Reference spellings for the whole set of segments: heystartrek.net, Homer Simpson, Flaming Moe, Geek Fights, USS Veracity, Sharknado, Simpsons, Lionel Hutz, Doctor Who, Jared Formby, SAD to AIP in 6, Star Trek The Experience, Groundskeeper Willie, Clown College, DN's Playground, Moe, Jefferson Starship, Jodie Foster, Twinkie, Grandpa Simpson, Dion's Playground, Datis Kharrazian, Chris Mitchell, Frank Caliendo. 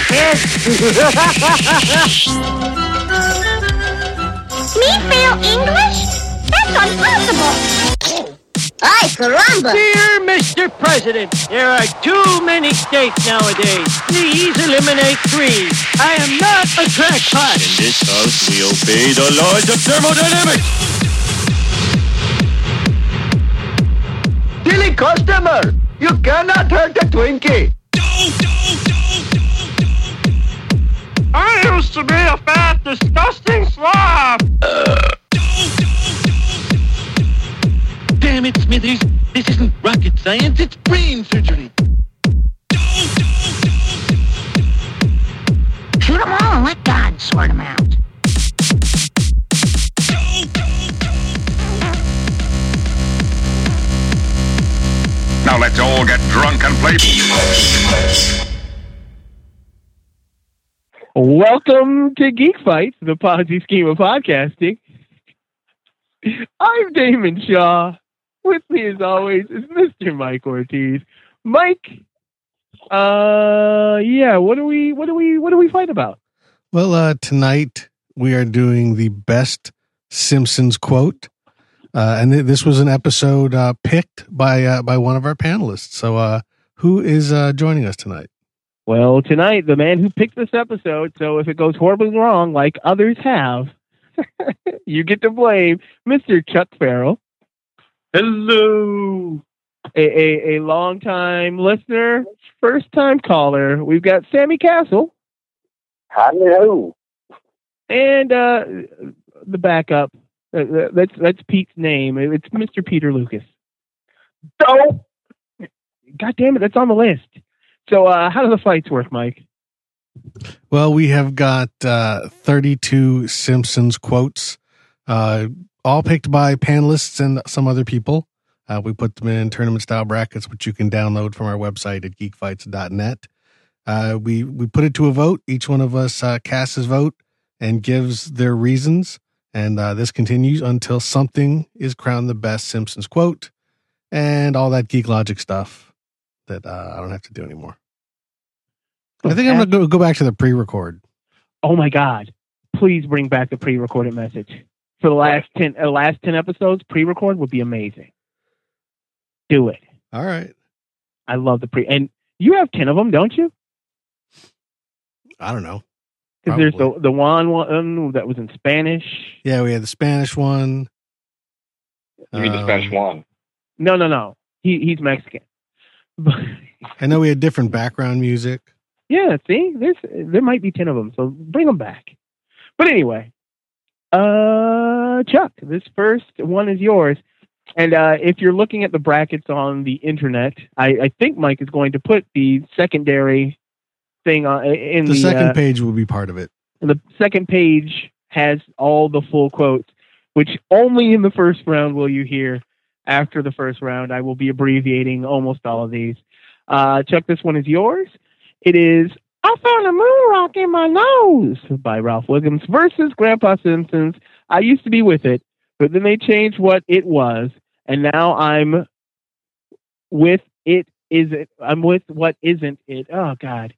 Me fail English? That's impossible. Ay, caramba. Dear Mr. President, there are too many states nowadays. Please eliminate three. I am not a crackpot. In this house, we obey the laws of thermodynamics. Silly customer, you cannot hurt a Twinkie. I used to be a fat, disgusting slob. Damn it, Smithers. This isn't rocket science, it's brain surgery. Shoot them all and let God sort them out. Now let's all get drunk and play. Welcome to Geek Fights, the Ponzi scheme of podcasting. I'm Damon Shaw. With me, as always, is Mr. Mike Ortiz. Mike, what do we fight about? Well, tonight we are doing the best Simpsons quote. And this was an episode picked by one of our panelists. So who is joining us tonight? Well, tonight, the man who picked this episode, so if it goes horribly wrong, like others have, you get to blame Mr. Chuck Farrell. Hello! A long-time listener, first-time caller. We've got Sammy Castle. Hello! And the backup. That's Pete's name. It's Mr. Peter Lucas. Don't. God damn it! That's on the list. So, how do the fights work, Mike? Well, we have got 32 Simpsons quotes, all picked by panelists and some other people. We put them in tournament-style brackets, which you can download from our website at geekfights.net. We put it to a vote. Each one of us casts his vote and gives their reasons. And this continues until something is crowned the best Simpsons quote and all that geek logic stuff that I don't have to do anymore. Okay. I think I'm going to go back to the pre-record. Oh, my God. Please bring back the pre-recorded message. For the last 10 episodes, pre-record would be amazing. Do it. All right. I love the pre... And you have 10 of them, don't you? I don't know. Because there's the Juan one that was in Spanish. Yeah, we had the Spanish one. You mean the Spanish Juan? No. He's Mexican. I know we had different background music. Yeah, see? There might be 10 of them, so bring them back. But anyway, Chuck, this first one is yours. And if you're looking at the brackets on the internet, I think Mike is going to put the secondary... thing in the second page will be part of it. The second page has all the full quotes, which only in the first round will you hear. After the first round, I will be abbreviating almost all of these. Chuck, this one is yours. It is "I found a moon rock in my nose" by Ralph Wiggum versus Grandpa Simpson's "I used to be with it, but then they changed what it was, and now I'm with it. Is it? I'm with what isn't it? Oh God."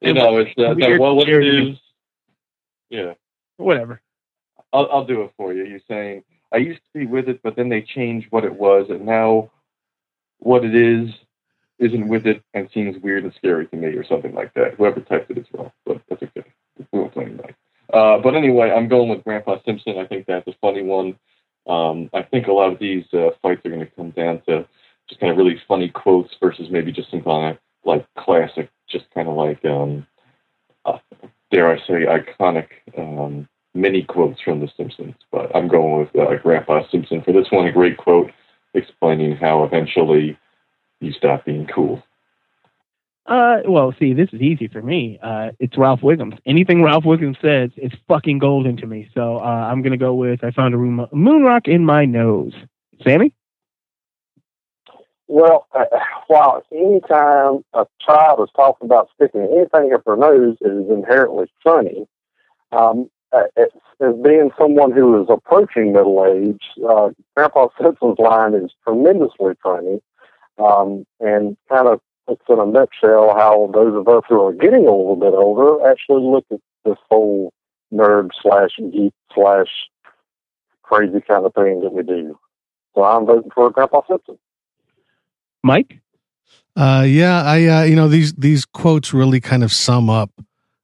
You know, it's that what it is. Yeah. Whatever. I'll do it for you. You're saying, I used to be with it, but then they changed what it was, and now what it is isn't with it and seems weird and scary to me, or something like that. Whoever typed it is wrong, but that's okay. We won't play anybody. But anyway, I'm going with Grandpa Simpson. I think that's a funny one. I think a lot of these fights are going to come down to just kind of really funny quotes versus maybe just some kind of like classic, just kind of like, dare I say, iconic mini quotes from The Simpsons. But I'm going with Grandpa Simpson for this one, a great quote explaining how eventually you stop being cool. Well, see, this is easy for me. It's Ralph Wiggum. Anything Ralph Wiggum says is fucking golden to me. So I'm going to go with, I found a moon rock in my nose. Sammy? Well, while anytime a child is talking about sticking anything up their nose is inherently funny, as being someone who is approaching middle age, Grandpa Simpson's line is tremendously funny, and kind of it's in a nutshell how those of us who are getting a little bit older actually look at this whole nerd/geek/crazy kind of thing that we do. So I'm voting for Grandpa Simpson. Mike? These quotes really kind of sum up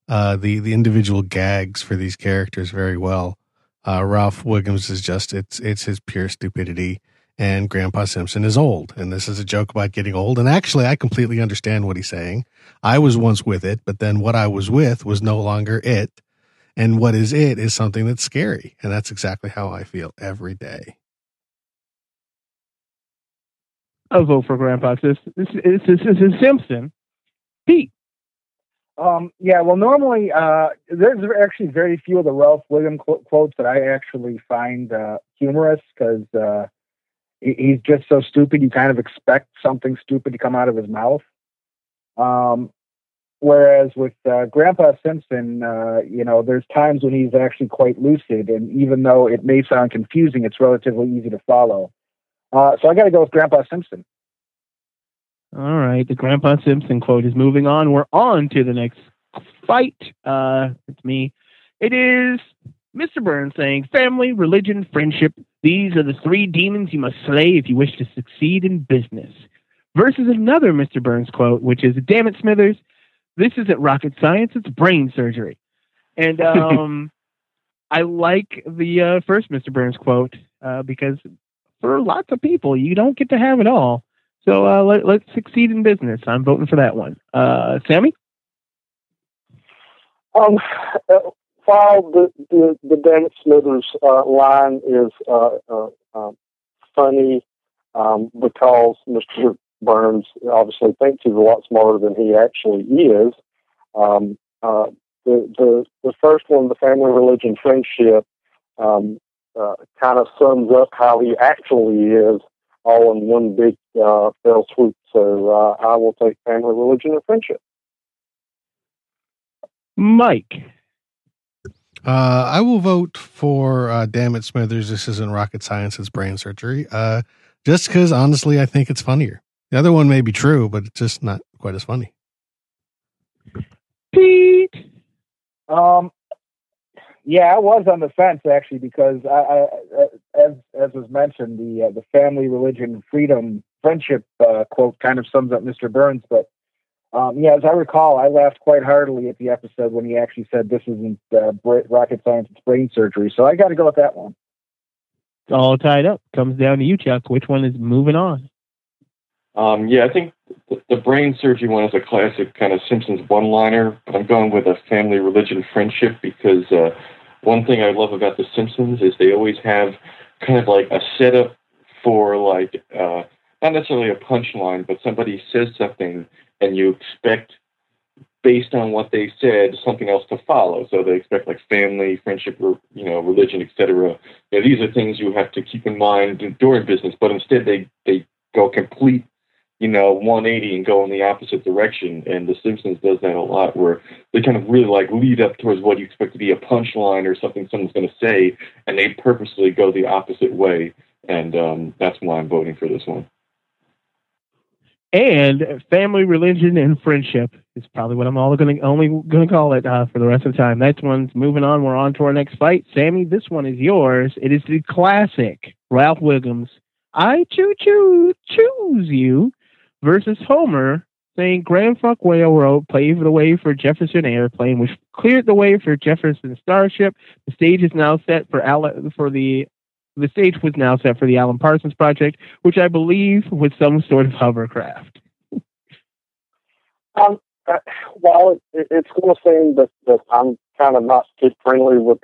the individual gags for these characters very well. Ralph Wiggum's is just, it's his pure stupidity, and Grandpa Simpson is old, and this is a joke about getting old. And actually, I completely understand what he's saying. I was once with it, but then what I was with was no longer it, and what is it is something that's scary, and that's exactly how I feel every day. I'll vote for Grandpa Simpson. This is Simpson. Pete. Normally, there's actually very few of the Ralph Wiggum quotes that I actually find humorous, because he's just so stupid, you kind of expect something stupid to come out of his mouth. Whereas with Grandpa Simpson, there's times when he's actually quite lucid, and even though it may sound confusing, it's relatively easy to follow. So I got to go with Grandpa Simpson. All right. The Grandpa Simpson quote is moving on. We're on to the next fight. It's me. It is Mr. Burns saying, family, religion, friendship. These are the three demons you must slay if you wish to succeed in business. Versus another Mr. Burns quote, which is, damn it, Smithers, this isn't rocket science. It's brain surgery. And I like the first Mr. Burns quote because for lots of people, you don't get to have it all. So let's succeed in business. I'm voting for that one. Sammy? While the Dan Smithers line is funny because Mr. Burns obviously thinks he's a lot smarter than he actually is, the first one, the family, religion, friendship, kind of sums up how he actually is, all in one big fell swoop. So I will take family, religion, and friendship. Mike? I will vote for Damn It, Smithers, this isn't rocket science, it's brain surgery. Just because, honestly, I think it's funnier. The other one may be true, but it's just not quite as funny. Pete? Yeah, I was on the fence, actually, because as was mentioned, the family, religion, freedom, friendship quote kind of sums up Mr. Burns. But, as I recall, I laughed quite heartily at the episode when he actually said this isn't rocket science, it's brain surgery. So I got to go with that one. It's all tied up. Comes down to you, Chuck. Which one is moving on? I think the brain surgery one is a classic kind of Simpsons one-liner, but I'm going with a family, religion, friendship because one thing I love about The Simpsons is they always have kind of like a setup for like, not necessarily a punchline, but somebody says something and you expect, based on what they said, something else to follow. So they expect like family, friendship, or, religion, etc. These are things you have to keep in mind during business, but instead they go complete 180 and go in the opposite direction. And The Simpsons does that a lot where they kind of really like lead up towards what you expect to be a punchline or something someone's going to say. And they purposely go the opposite way. And that's why I'm voting for this one. And family, religion, and friendship is probably what I'm only going to call it for the rest of the time. That one's moving on. We're on to our next fight. Sammy, this one is yours. It is the classic Ralph Wiggum's I choose you versus Homer saying Grand Funk Railroad paved the way for Jefferson Airplane, which cleared the way for Jefferson Starship. The stage is now set for the stage was now set for the Alan Parsons Project, which I believe was some sort of hovercraft. Well, it's going to seem that I'm kind of not kid friendly with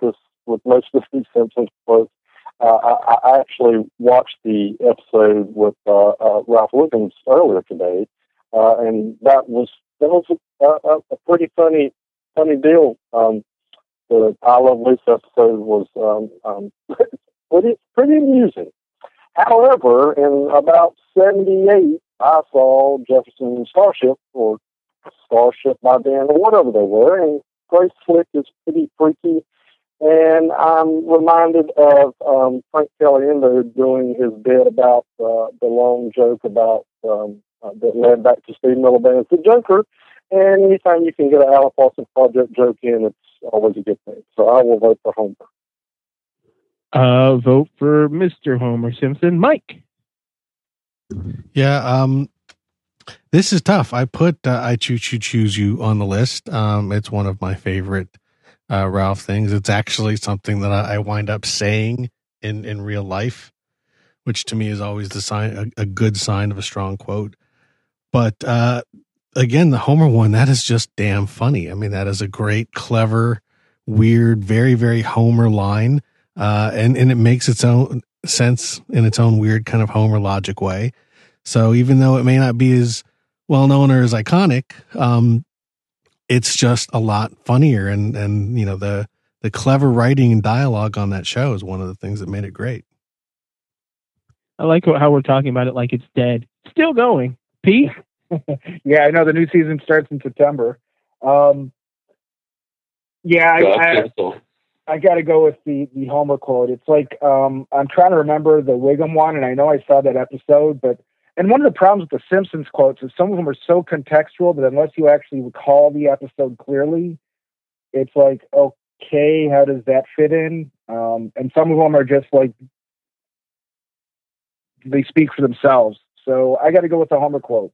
most of these Simpsons quotes. I actually watched the episode with Ralph Wiggum earlier today, and that was a pretty funny deal. The I Love Lisa episode was pretty amusing. However, in about 1978, I saw Jefferson Starship or Starship by then or whatever they were, and Grace Slick is pretty freaky. And I'm reminded of Frank Caliendo doing his bit about the long joke about that led back to Steve Miliband's The Joker. And anytime you can get an Alan Parsons Project joke in, it's always a good thing. So I will vote for Homer. Vote for Mr. Homer Simpson. Mike? Yeah, this is tough. I put I Choose You on the list. It's one of my favorite Ralph things. It's actually something that I wind up saying in real life, which to me is always the sign, a good sign of a strong quote. But again, the Homer one, that is just damn funny. I mean, that is a great, clever, weird, very, very Homer line. And it makes its own sense in its own weird kind of Homer logic way. So even though it may not be as well known or as iconic, it's just a lot funnier. And you know, the clever writing and dialogue on that show is one of the things that made it great. I like how we're talking about it like it's dead. Still going. Pete? Yeah, I know the new season starts in September. I got to go with the Homer quote. It's like, I'm trying to remember the Wiggum one, and I know I saw that episode, but, and one of the problems with the Simpsons quotes is some of them are so contextual that unless you actually recall the episode clearly, it's like, okay, how does that fit in? And some of them are just like, they speak for themselves. So I got to go with the Homer quote.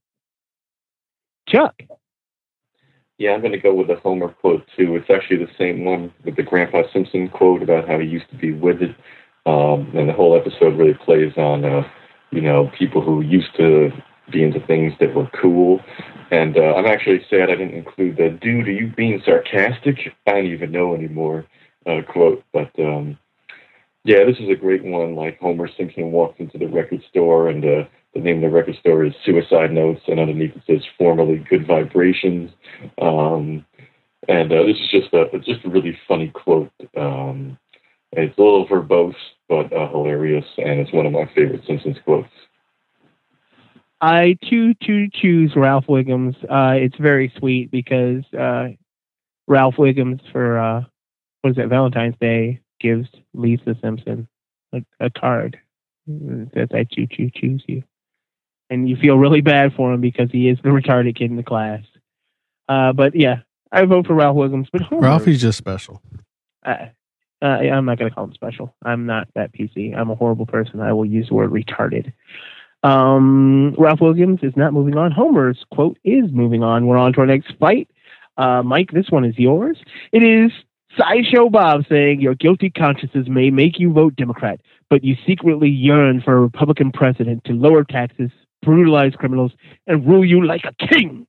Chuck? Yeah, I'm going to go with the Homer quote, too. It's actually the same one with the Grandpa Simpson quote about how he used to be withered. And the whole episode really plays on, people who used to be into things that were cool. And I'm actually sad I didn't include the, dude, are you being sarcastic? I don't even know anymore quote. But, yeah, this is a great one. Like Homer Simpson walks into the record store and the name of the record store is Suicide Notes, and underneath it says formerly Good Vibrations. And this is just a really funny quote. It's a little verbose, but hilarious, and it's one of my favorite Simpsons quotes. I choose Ralph Wiggum's. It's very sweet because Ralph Wiggum's for, Valentine's Day, gives Lisa Simpson a card that says, I choose you. And you feel really bad for him because he is the retarded kid in the class. But yeah, I vote for Ralph Wiggum. But Ralphie's just special. I'm not going to call him special. I'm not that PC. I'm a horrible person. I will use the word retarded. Ralph Wiggum is not moving on. Homer's quote is moving on. We're on to our next fight. Mike, this one is yours. It is Sideshow Bob saying your guilty consciences may make you vote Democrat, but you secretly yearn for a Republican president to lower taxes, brutalize criminals, and rule you like a king,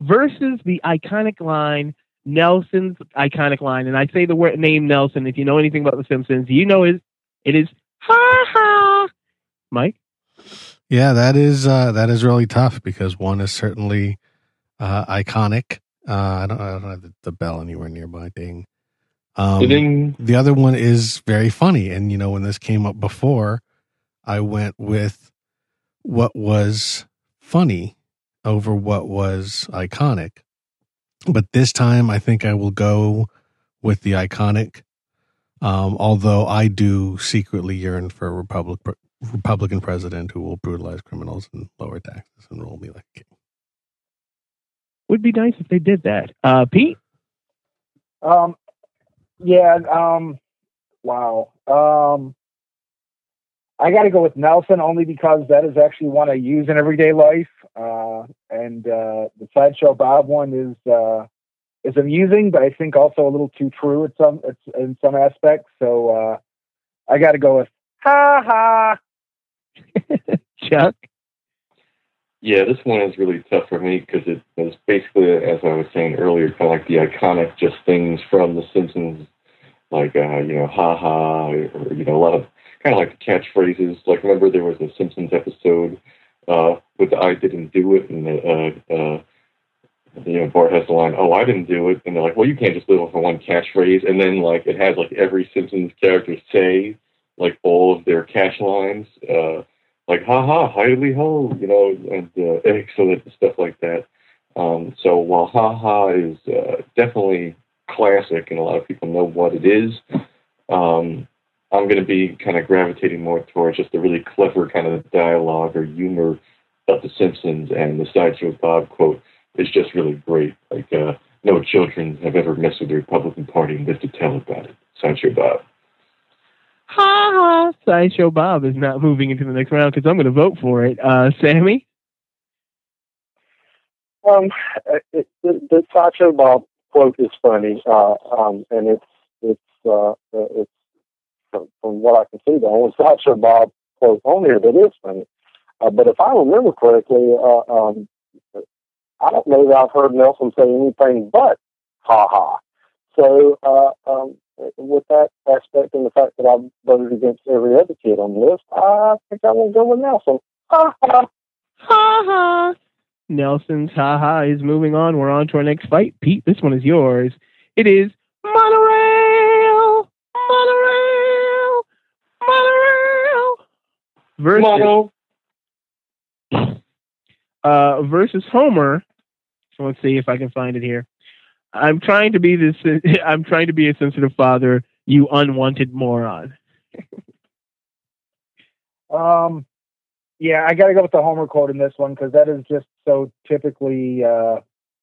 versus the iconic line, Nelson's iconic line. And I say the word name Nelson. If you know anything about The Simpsons, you know it is ha ha. Mike? Yeah, that is really tough because one is certainly iconic. I don't have the bell anywhere nearby. Ding. The other one is very funny. And, you know, when this came up before, I went with what was funny over what was iconic. But this time I think I will go with the iconic. Although I do secretly yearn for a Republican president who will brutalize criminals and lower taxes and rule me like a king. Would be nice if they did that. Pete? Yeah. Wow. I got to go with Nelson only because that is actually one I use in everyday life. And the Sideshow Bob one is amusing, but I think also a little too true in some aspects. So, I got to go with ha ha. Chuck. Yeah, this one is really tough for me because it was basically, as I was saying earlier, kind of like the iconic just things from The Simpsons, like, ha ha, or, a lot of kind of like the catchphrases. Like, remember there was a Simpsons episode with the I didn't do it, and Bart has the line, oh, I didn't do it. And they're like, well, you can't just live off of one catchphrase. And then, like, it has, like, every Simpsons character say, like, all of their catch lines, like, ha-ha, highly ho, and excellent stuff like that. So while ha-ha is definitely classic and a lot of people know what it is, I'm going to be kind of gravitating more towards just the really clever kind of dialogue or humor about The Simpsons and the Sideshow Bob quote is just really great. Like, no children have ever messed with the Republican Party and lived to tell about it. Sideshow Bob. Ha ha! Sideshow Bob is not moving into the next round because I'm going to vote for it. Sammy? The Sideshow Bob quote is funny, and it's from what I can see the only Sideshow Bob quote on here that is funny. But if I remember correctly, I don't know that I've heard Nelson say anything but ha ha. So with that aspect and the fact that I've voted against every other kid on the list, I think I'm going to go with Nelson. Ha ha. Ha ha. Nelson's ha ha is moving on. We're on to our next fight. Pete, this one is yours. It is monorail, monorail, monorail versus versus Homer. So let's see if I can find it here. I'm trying to be a sensitive father, you unwanted moron. Yeah, I got to go with the Homer quote in this one because that is just so typically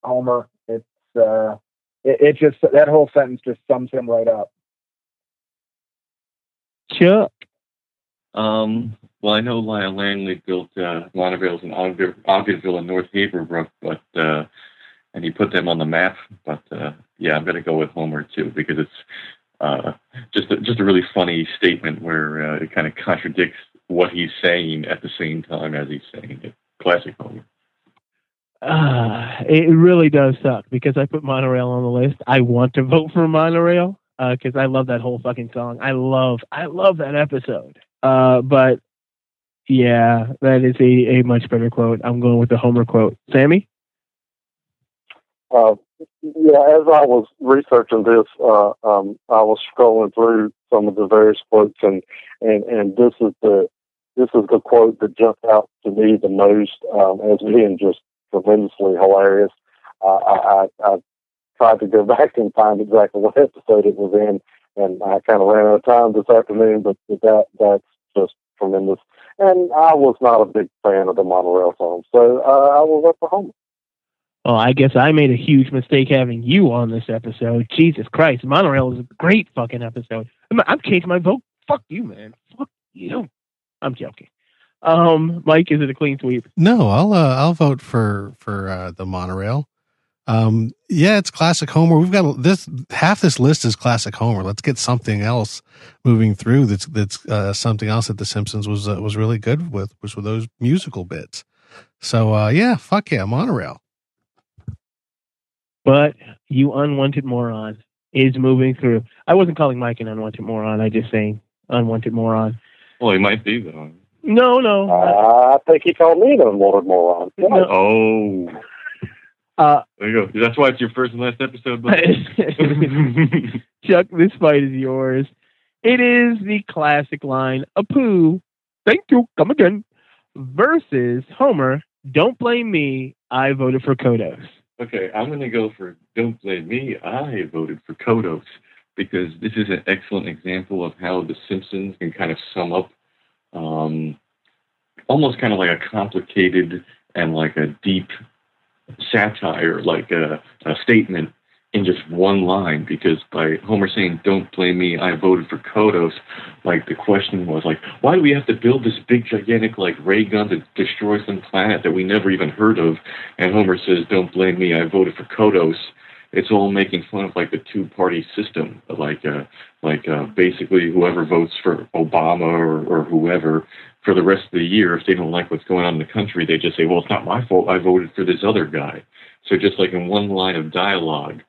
Homer. It just that whole sentence just sums him right up. Chuck. Well, I know Lyle Langley built monorails in Ogdenville and North Haverbrook, but and he put them on the map. But yeah, I'm going to go with Homer too because it's just a really funny statement where it kind of contradicts what he's saying at the same time as he's saying it. Classic Homer. It really does suck because I put monorail on the list. I want to vote for monorail because I love that whole fucking song. I love that episode. But yeah, that is a much better quote. I'm going with the Homer quote. Sammy? Yeah, as I was researching this, I was scrolling through some of the various quotes, and this is the quote that jumped out to me the most as being just tremendously hilarious. I tried to go back and find exactly what episode it was in, and I kind of ran out of time this afternoon. But that's just tremendous. And I was not a big fan of the monorail song, so I will go for Homer. Oh, I guess I made a huge mistake having you on this episode. Jesus Christ, monorail is a great fucking episode. I've changed my vote. Fuck you, man. Fuck you. I'm joking. Mike, is it a clean sweep? No, I'll vote for the monorail. Yeah, it's classic Homer. We've got this half. This list is classic Homer. Let's get something else moving through. That's something else that The Simpsons was really good with, which were those musical bits. So yeah, fuck yeah, monorail. But you unwanted moron is moving through. I wasn't calling Mike an unwanted moron. I just saying unwanted moron. Well, he might be though. No. I think he called me an unwanted moron. Yeah. No. Oh. There you go. That's why it's your first and last episode. Chuck, this fight is yours. It is the classic line, Apu, thank you, come again, versus Homer, don't blame me, I voted for Kodos. Okay, I'm going to go for don't blame me. I voted for Kodos because this is an excellent example of how The Simpsons can kind of sum up almost kind of like a complicated and like a deep satire, like a statement in just one line. Because by Homer saying, don't blame me, I voted for Kodos, like the question was like, why do we have to build this big, gigantic, like ray gun to destroy some planet that we never even heard of? And Homer says, don't blame me, I voted for Kodos. It's all making fun of like the two-party system, like basically whoever votes for Obama or whoever for the rest of the year, if they don't like what's going on in the country, they just say, well, it's not my fault, I voted for this other guy. So just like in one line of dialogue,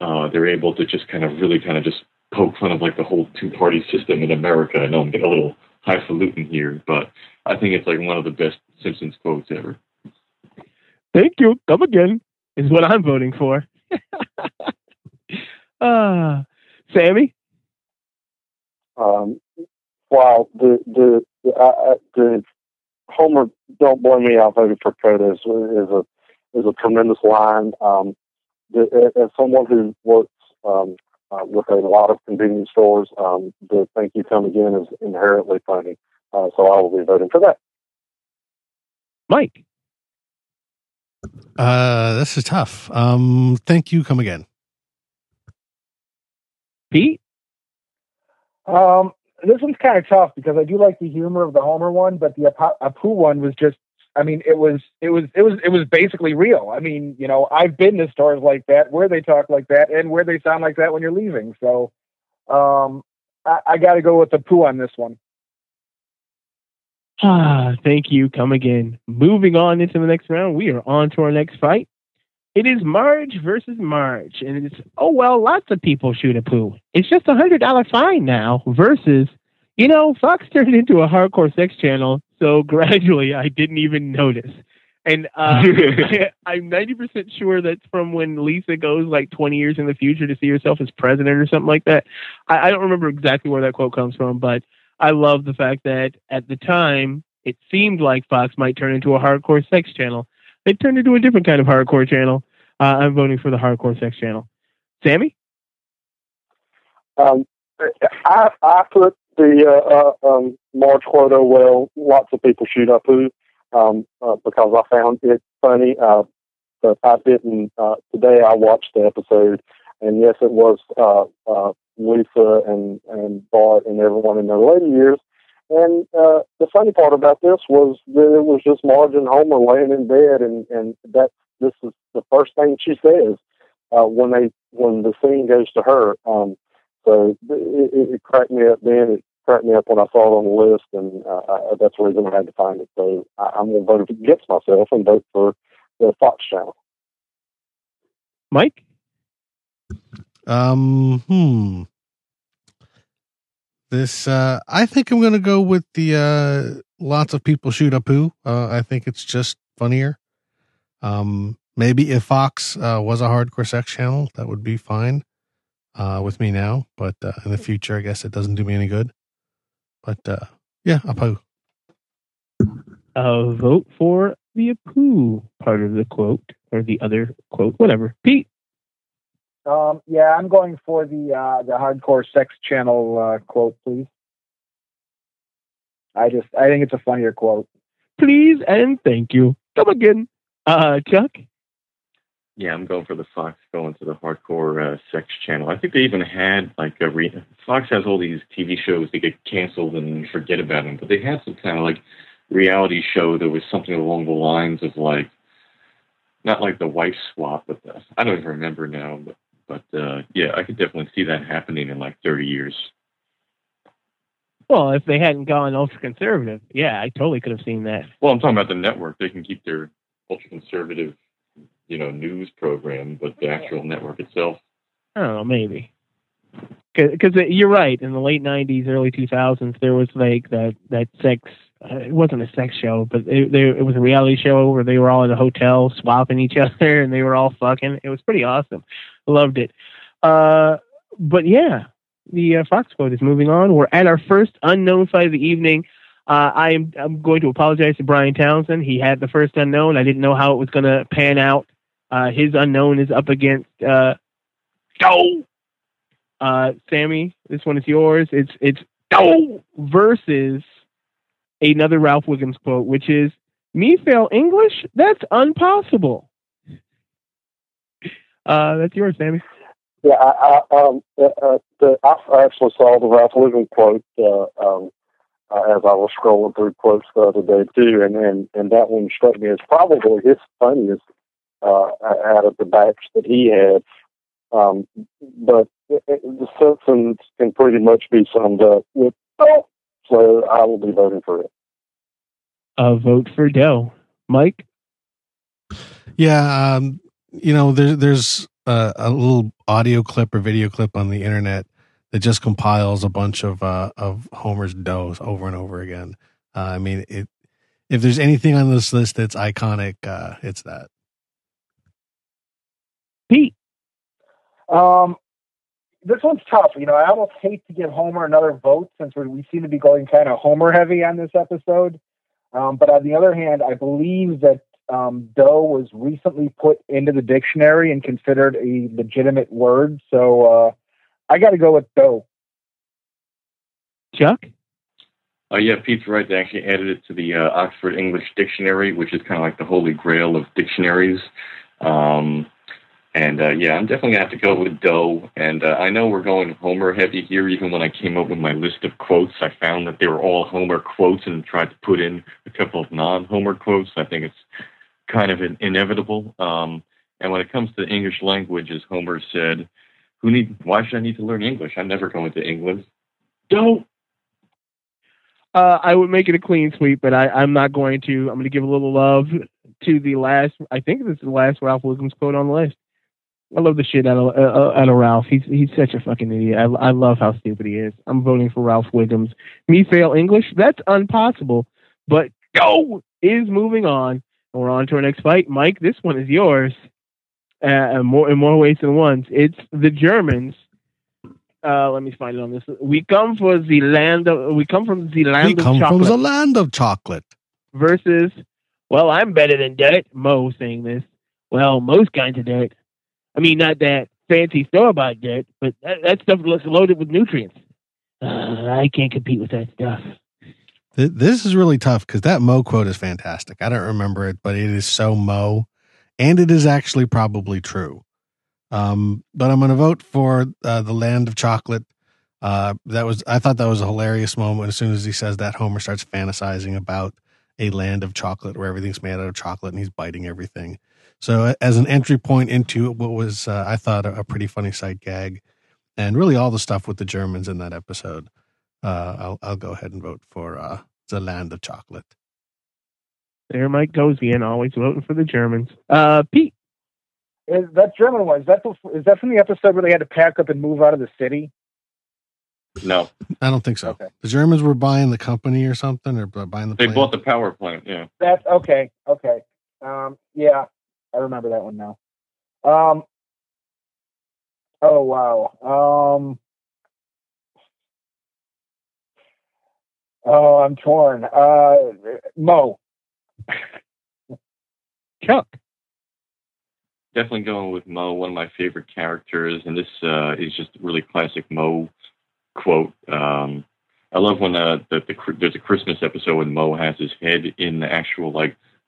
they're able to just kind of really kind of just poke fun of like the whole two-party system in America. I know I'm getting a little highfalutin here, but I think it's like one of the best Simpsons quotes ever. Thank you. Come again is what I'm voting for. Sammy? Wow, the Homer, don't blame me, I voted for Kodos is a tremendous line. As someone who works with a lot of convenience stores, the thank you, come again is inherently funny. So I will be voting for that. Mike? This is tough. Thank you. Come again. Pete? This one's kind of tough because I do like the humor of the Homer one, but the Apu one was just, I mean, it was basically real. I mean, you know, I've been to stores like that where they talk like that and where they sound like that when you're leaving. So, I got to go with Apu on this one. Ah, thank you. Come again. Moving on into the next round. We are on to our next fight. It is Marge versus Marge. And it's, oh, well, lots of people shoot Apu. It's just $100 fine now versus, you know, Fox turned into a hardcore sex channel. So gradually I didn't even notice. And I'm 90% sure that's from when Lisa goes like 20 years in the future to see herself as president or something like that. I don't remember exactly where that quote comes from, but I love the fact that at the time it seemed like Fox might turn into a hardcore sex channel. They turned into a different kind of hardcore channel. I'm voting for the hardcore sex channel. Sammy? I put the Marge quota, well, lots of people shoot up who, because I found it funny. But I didn't, today I watched the episode, and yes, it was Lisa and Bart and everyone in their later years. And the funny part about this was that it was just Marge and Homer laying in bed, and that this is the first thing she says when the scene goes to her. So it cracked me up then. It cracked me up when I saw it on the list, and that's the reason I had to find it. So I'm going to vote against myself and vote for the Fox channel. Mike? This, I think I'm going to go with the, lots of people shoot Apu. I think it's just funnier. Maybe if Fox, was a hardcore sex channel, that would be fine, with me now, but, in the future, I guess it doesn't do me any good, but, yeah, Apu. Vote for the Apu part of the quote or the other quote, whatever. Pete. Yeah, I'm going for the hardcore sex channel quote, please. I think it's a funnier quote. Please and thank you. Come again, Chuck. Yeah, I'm going for the Fox going to the hardcore sex channel. I think they even had Fox has all these TV shows that get canceled and forget about them, but they had some kind of like reality show that was something along the lines of like not like the wife swap, but I don't even remember now. But yeah, I could definitely see that happening in like 30 years. Well, if they hadn't gone ultra conservative, yeah, I totally could have seen that. Well, I'm talking about the network. They can keep their ultra conservative, you know, news program, but the actual network itself. Oh, maybe. Because you're right. In the late 90s, early 2000s, there was like that sex. It wasn't a sex show, but it was a reality show where they were all in a hotel swapping each other and they were all fucking. It was pretty awesome. Loved it. But yeah, the Fox quote is moving on. We're at our first unknown fight of the evening. I'm going to apologize to Brian Townsend. He had the first unknown. I didn't know how it was going to pan out. His unknown is up against Go. Sammy, this one is yours. It's Go versus another Ralph Wiggum's quote, which is, "Me fail English? That's impossible." That's yours, Sammy. Yeah, I actually saw the Ralph Wiggum quote as I was scrolling through quotes the other day too, and that one struck me as probably his funniest out of the batch that he had. But the Simpsons can pretty much be summed up with, "Oh." So I will be voting for it. A vote for Doe. Mike? Yeah, you know, there's a little audio clip or video clip on the internet that just compiles a bunch of Homer's Does over and over again. I mean, if there's anything on this list that's iconic, it's that. Pete? This one's tough. You know, I almost hate to give Homer another vote since we seem to be going kind of Homer heavy on this episode. But on the other hand, I believe that Doe was recently put into the dictionary and considered a legitimate word. So I got to go with Doe. Chuck? Yeah, Pete's right. They actually added it to the Oxford English Dictionary, which is kind of like the holy grail of dictionaries. And I'm definitely going to have to go with Doe. And I know we're going Homer heavy here. Even when I came up with my list of quotes, I found that they were all Homer quotes and tried to put in a couple of non-Homer quotes. I think it's kind of inevitable. And when it comes to the English language, as Homer said, why should I need to learn English? I'm never going to England. Doe! I would make it a clean sweep, but I'm not going to. I'm going to give a little love to the last, I think this is the last Ralph Wiggum's quote on the list. I love the shit out of Ralph. He's such a fucking idiot. I love how stupid he is. I'm voting for Ralph Wiggum's. Me fail English? That's impossible. But Go is moving on. We're on to our next fight. Mike, this one is yours. In more ways than once. It's the Germans. Let me find it on this. We come from the land of chocolate. Versus, well, I'm better than dirt. Moe saying this. Well, most kinds of dirt. I mean, not that fancy store-bought dirt, but that stuff looks loaded with nutrients. I can't compete with that stuff. This is really tough because that Moe quote is fantastic. I don't remember it, but it is so Moe, and it is actually probably true. But I'm going to vote for the land of chocolate. I thought that was a hilarious moment. As soon as he says that, Homer starts fantasizing about a land of chocolate where everything's made out of chocolate and he's biting everything. So as an entry point into what was, I thought, a pretty funny sight gag, and really all the stuff with the Germans in that episode, I'll go ahead and vote for the land of chocolate. There Mike goes again, always voting for the Germans. Pete. Is that German one? Is that from the episode where they had to pack up and move out of the city? No, I don't think so. Okay. The Germans were buying the company or something, or buying the plant. They bought the power plant. Yeah, that's okay. Okay, yeah, I remember that one now. Oh wow. Oh, I'm torn. Moe. Chuck. Definitely going with Moe, one of my favorite characters, and this is just really classic Moe quote. I love when there's a Christmas episode when Moe has his head in the actual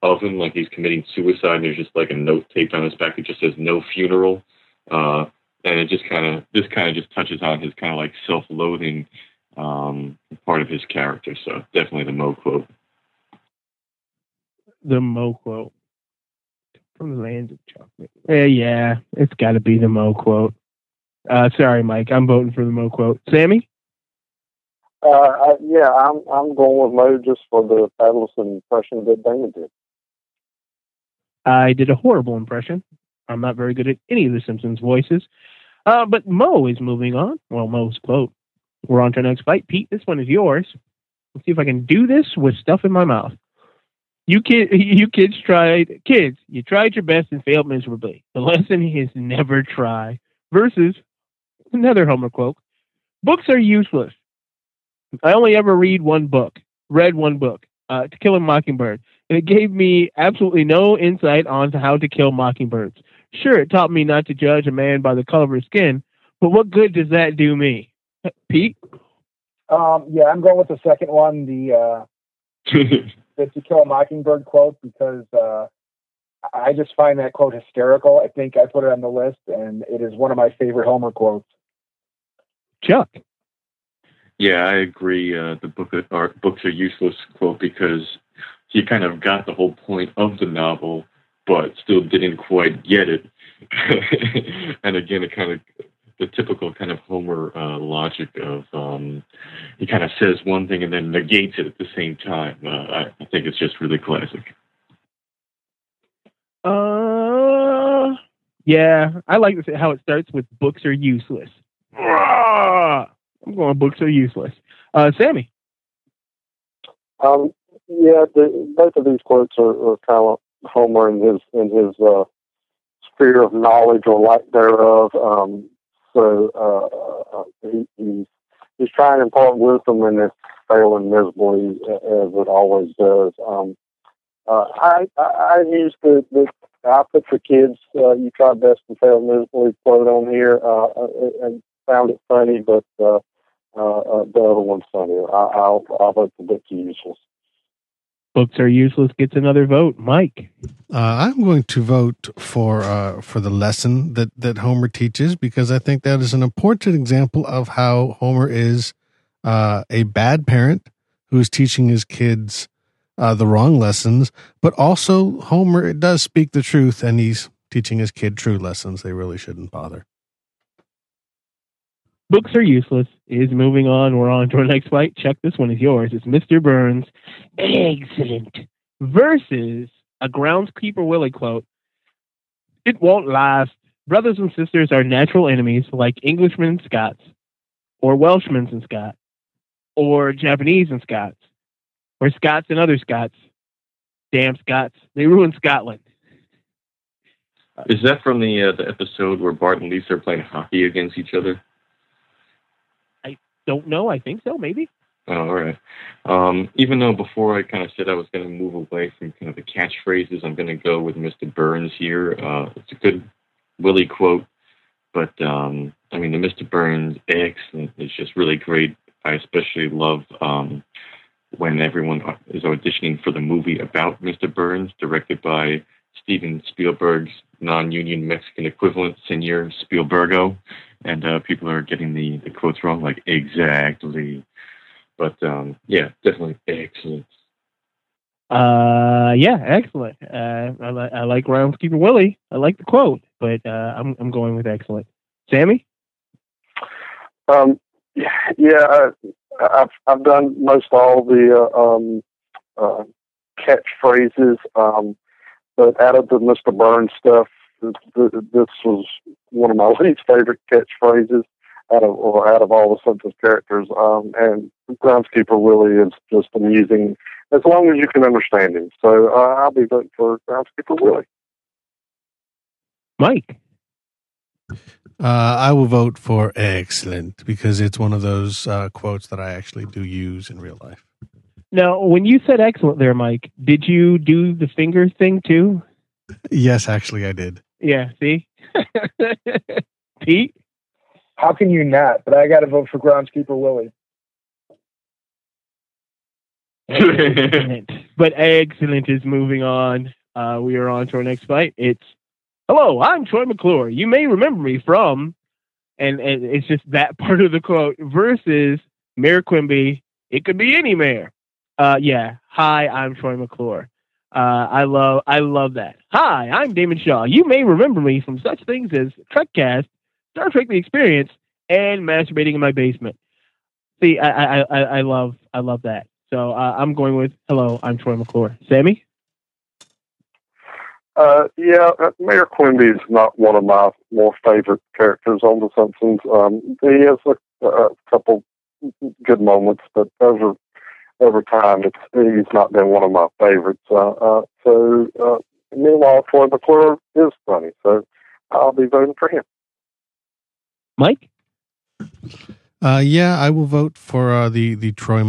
oven, like he's committing suicide, and there's just a note taped on his back that just says "no funeral," and it just kind of touches on his kind of self-loathing part of his character. So definitely the Moe quote. The Moe quote. From the land of chocolate. Yeah, it's got to be the Moe quote. Sorry, Mike, I'm voting for the Moe quote. Sammy? I'm going with Moe just for the fabulous impression that Damon did. I did a horrible impression. I'm not very good at any of the Simpsons voices. But Moe is moving on. Well, Moe's quote. We're on to our next fight. Pete, this one is yours. Let's see if I can do this with stuff in my mouth. You tried your best and failed miserably. The lesson is never try. Versus another Homer quote. Books are useless. I only ever read one book, To Kill a Mockingbird. And it gave me absolutely no insight on how to kill mockingbirds. Sure, it taught me not to judge a man by the color of his skin, but what good does that do me? Pete? Yeah, I'm going with the second one, the To Kill a Mockingbird quote, because I just find that quote hysterical. I think I put it on the list, and it is one of my favorite Homer quotes. Chuck? Yeah, I agree. The books are useless quote, because he kind of got the whole point of the novel, but still didn't quite get it. And again, it kind of the typical kind of Homer logic of he kind of says one thing and then negates it at the same time. I think it's just really classic. Yeah, I like to say how it starts with books are useless. I'm going books are useless. Sammy? Yeah, both of these quotes are kind of Homer and his sphere of knowledge or lack thereof. So he's trying to impart wisdom and it's failing miserably as it always does. I use the I put for kids you try best and fail miserably quote on here. I found it funny, but The other one's funnier. I'll vote for Books Are Useless. Books Are Useless gets another vote. Mike? I'm going to vote for the lesson that Homer teaches, because I think that is an important example of how Homer is a bad parent who is teaching his kids the wrong lessons, but also Homer does speak the truth, and he's teaching his kid true lessons. They really shouldn't bother. Books Are Useless is moving on. We're on to our next fight. Chuck, this one is yours. It's Mr. Burns. Excellent. Versus a Groundskeeper Willie quote. It won't last. Brothers and sisters are natural enemies, like Englishmen and Scots, or Welshmen and Scots, or Japanese and Scots, or Scots and other Scots. Damn Scots. They ruined Scotland. Is that from the episode where Bart and Lisa are playing hockey against each other? Don't know. I think so, maybe. Oh, all right. Even though before I kind of said I was going to move away from kind of the catchphrases, I'm going to go with Mr. Burns here. It's a good Willie quote, but I mean, the Mr. Burns excellent is just really great. I especially love when everyone is auditioning for the movie about Mr. Burns, directed by Steven Spielberg's non-union Mexican equivalent, Señor Spielbergo. And people are getting the quotes wrong, like, exactly. But, yeah, definitely excellent. Yeah, excellent. I like Groundskeeper Willie. I like the quote, but I'm going with excellent. Sammy? I've done most all the catchphrases, but out of the Mr. Burns stuff, this was one of my least favorite catchphrases out of all the Simpsons characters. And Groundskeeper Willie is just amusing as long as you can understand him. So I'll be voting for Groundskeeper Willie. Mike? I will vote for excellent, because it's one of those quotes that I actually do use in real life. Now, when you said excellent there, Mike, did you do the finger thing too? Yes, actually I did. Yeah, see? Pete? How can you not? But I got to vote for Groundskeeper Willie. Excellent. But excellent is moving on. We are on to our next fight. It's, hello, I'm Troy McClure. You may remember me from, and it's just that part of the quote, versus Mayor Quimby. It could be any mayor. Yeah. Hi, I'm Troy McClure. I love that. Hi, I'm Damon Shaw. You may remember me from such things as Trekcast, Star Trek: The Experience, and masturbating in my basement. See, I love that. So I'm going with hello, I'm Troy McClure. Sammy? Yeah, Mayor Quimby is not one of my more favorite characters on The Simpsons. He has a couple good moments, but those are. Over time, he's not been one of my favorites. So, meanwhile, Troy McClure is funny, so I'll be voting for him. Mike? Yeah, I will vote for the Troy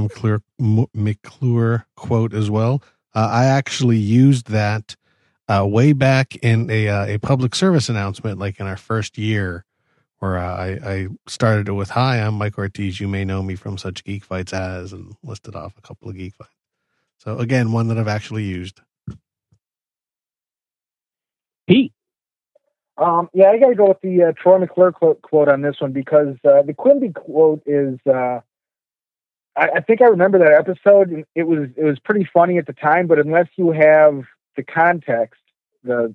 McClure quote as well. I actually used that way back in a public service announcement, like in our first year, where I started it with, hi, I'm Mike Ortiz. You may know me from such Geek Fights as, and listed off a couple of Geek Fights. So, again, one that I've actually used. Pete? Yeah, I got to go with the Troy McClure quote on this one, because the Quimby quote is, I think I remember that episode. And it was pretty funny at the time, but unless you have the context, the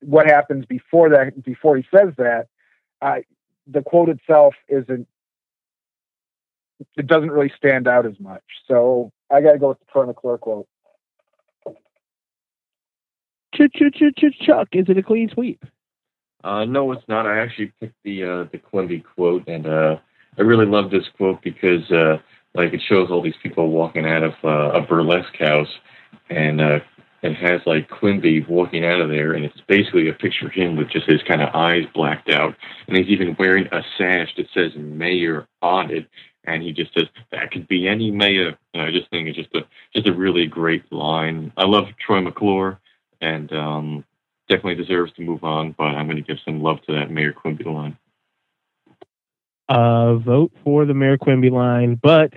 what happens before that, before he says that, the quote itself doesn't really stand out as much. So I got to go with the Troy McClure quote. Chuck, is it a clean sweep? No, it's not. I actually picked the Quimby quote, and I really love this quote because it shows all these people walking out of a burlesque house, and it has like Quimby walking out of there, and it's basically a picture of him with just his kind of eyes blacked out, and he's even wearing a sash that says mayor on it, and he just says that could be any mayor. And I just think it's just a really great line. I love Troy McClure, and definitely deserves to move on, but I'm going to give some love to that Mayor Quimby line. Vote for the Mayor Quimby line. But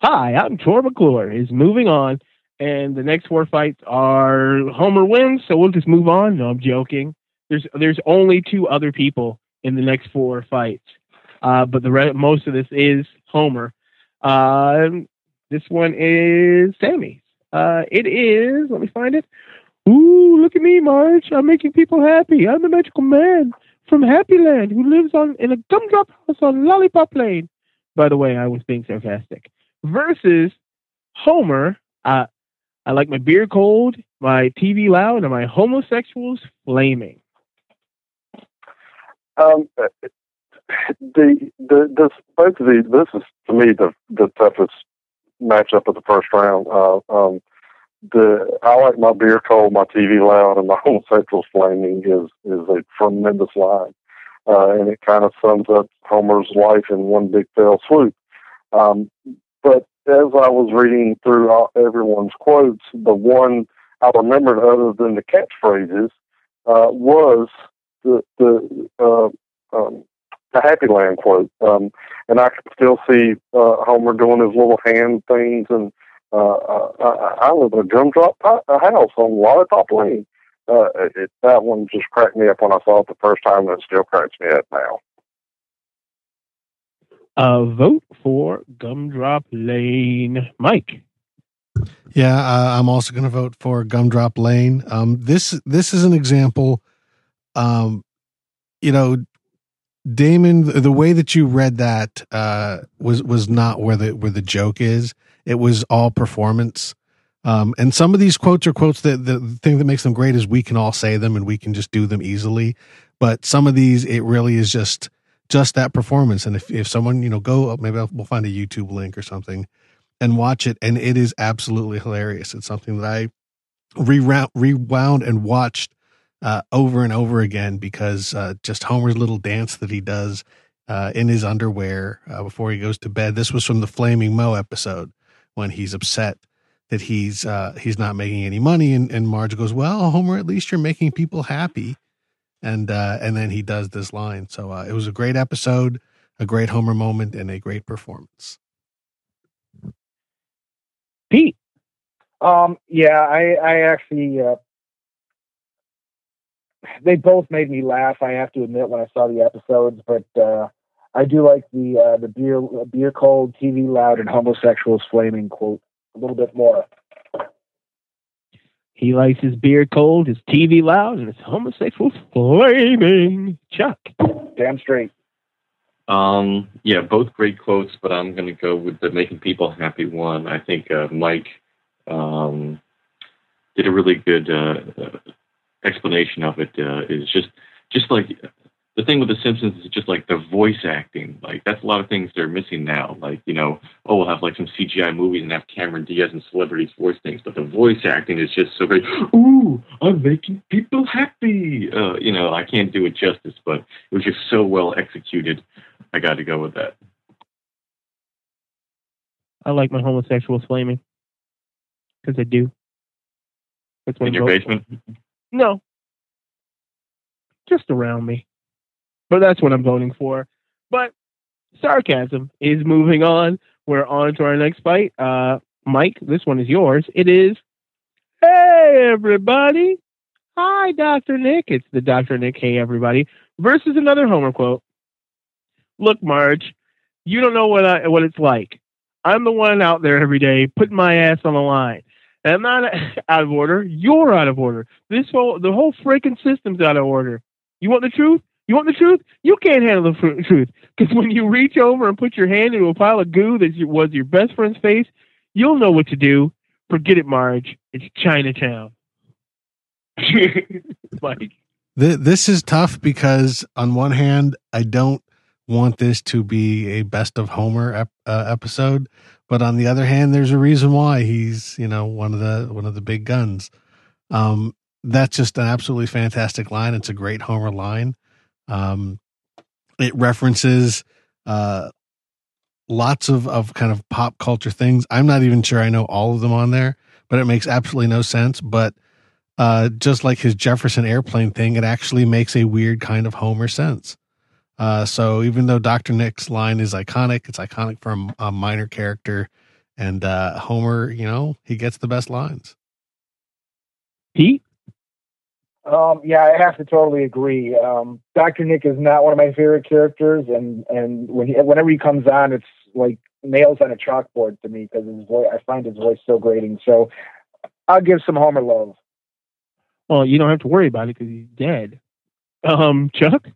hi, I'm Troy McClure is moving on. And the next four fights are Homer wins, so we'll just move on. No, I'm joking. There's only two other people in the next four fights. But most of this is Homer. This one is Sammy's. It is, let me find it. Ooh, look at me, Marge. I'm making people happy. I'm a magical man from Happy Land who lives in a gumdrop house on Lollipop Lane. By the way, I was being sarcastic. Versus Homer. I like my beer cold, my TV loud, and my homosexuals flaming. This is to me the toughest matchup of the first round. I like my beer cold, my TV loud, and my homosexuals flaming is a tremendous line, and it kind of sums up Homer's life in one big fell swoop. But as I was reading through everyone's quotes, the one I remembered other than the catchphrases was the Happy Land quote. And I could still see Homer doing his little hand things. And I live in a gumdrop house on Lollipop Lane. That one just cracked me up when I saw it the first time, and it still cracks me up now. Vote for Gumdrop Lane. Mike. Yeah, I'm also going to vote for Gumdrop Lane. This is an example. Damon, the way that you read that was not where the joke is. It was all performance. And some of these quotes are quotes that the thing that makes them great is we can all say them and we can just do them easily. But some of these, it really is just that performance. And if someone, go up, maybe we'll find a YouTube link or something and watch it. And it is absolutely hilarious. It's something that I rewound and watched over and over again because just Homer's little dance that he does in his underwear before he goes to bed. This was from the Flaming Moe episode when he's upset that he's not making any money. And Marge goes, well, Homer, at least you're making people happy. And then he does this line. So it was a great episode, a great Homer moment, and a great performance. Pete. I actually, they both made me laugh. I have to admit when I saw the episodes, but I do like the beer cold, TV loud, and homosexuals flaming quote a little bit more. He likes his beer cold, his TV loud, and his homosexual flaming. Chuck. Damn straight. Both great quotes, but I'm going to go with the making people happy one. I think Mike did a really good explanation of it. It's just like the thing with The Simpsons is just like the voice acting. Like that's a lot of things they're missing now. Like, we'll have like some CGI movies and have Cameron Diaz and celebrities voice things, but the voice acting is just so great. Ooh, I'm making people happy. I can't do it justice, but it was just so well executed. I got to go with that. I like my homosexuals flaming because I do. That's in your basement? No, just around me. But that's what I'm voting for. But sarcasm is moving on. We're on to our next fight. Mike, this one is yours. It is, hey, everybody. Hi, Dr. Nick. It's the Dr. Nick, hey, everybody, versus another Homer quote. Look, Marge, you don't know what it's like. I'm the one out there every day putting my ass on the line. And I'm not out of order. You're out of order. The whole freaking system's out of order. You want the truth? You want the truth? You can't handle the truth. Because when you reach over and put your hand into a pile of goo that was your best friend's face, you'll know what to do. Forget it, Marge. It's Chinatown. Mike. This is tough because, on one hand, I don't want this to be a Best of Homer episode. But on the other hand, there's a reason why he's, one of the big guns. That's just an absolutely fantastic line. It's a great Homer line. It references lots of kind of pop culture things. I'm not even sure I know all of them on there, but it makes absolutely no sense. But just like his Jefferson Airplane thing, it actually makes a weird kind of Homer sense. So even though Dr. Nick's line is iconic, it's iconic for a minor character. And Homer, you know, he gets the best lines. Pete? Yeah, I have to totally agree. Dr. Nick is not one of my favorite characters. And whenever he comes on, it's like nails on a chalkboard to me because his voice, I find his voice so grating. So I'll give some Homer love. Well, you don't have to worry about it because he's dead. Chuck?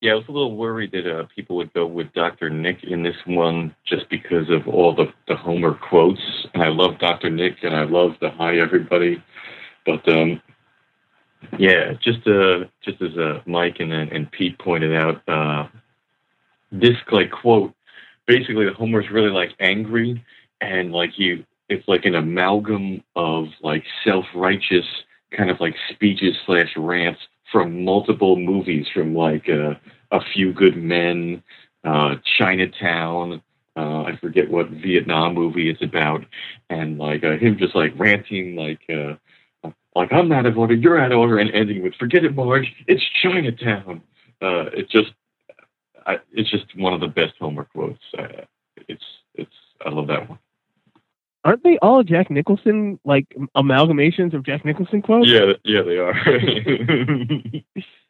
Yeah, I was a little worried that people would go with Dr. Nick in this one just because of all the Homer quotes. And I love Dr. Nick, and I love the hi, everybody. But, yeah, just as Mike and Pete pointed out, this, like, quote, basically the Homer's really, like, angry. And, like, it's like an amalgam of, like, self-righteous kind of, like, speeches/rants from multiple movies, from like A Few Good Men, Chinatown, I forget what Vietnam movie it's about, and like him just like ranting like I'm out of order, you're out of order, and ending with forget it, Marge, it's Chinatown. It's just one of the best Homer quotes. I love that one. Aren't they all Jack Nicholson, like, amalgamations of Jack Nicholson quotes? Yeah, they are.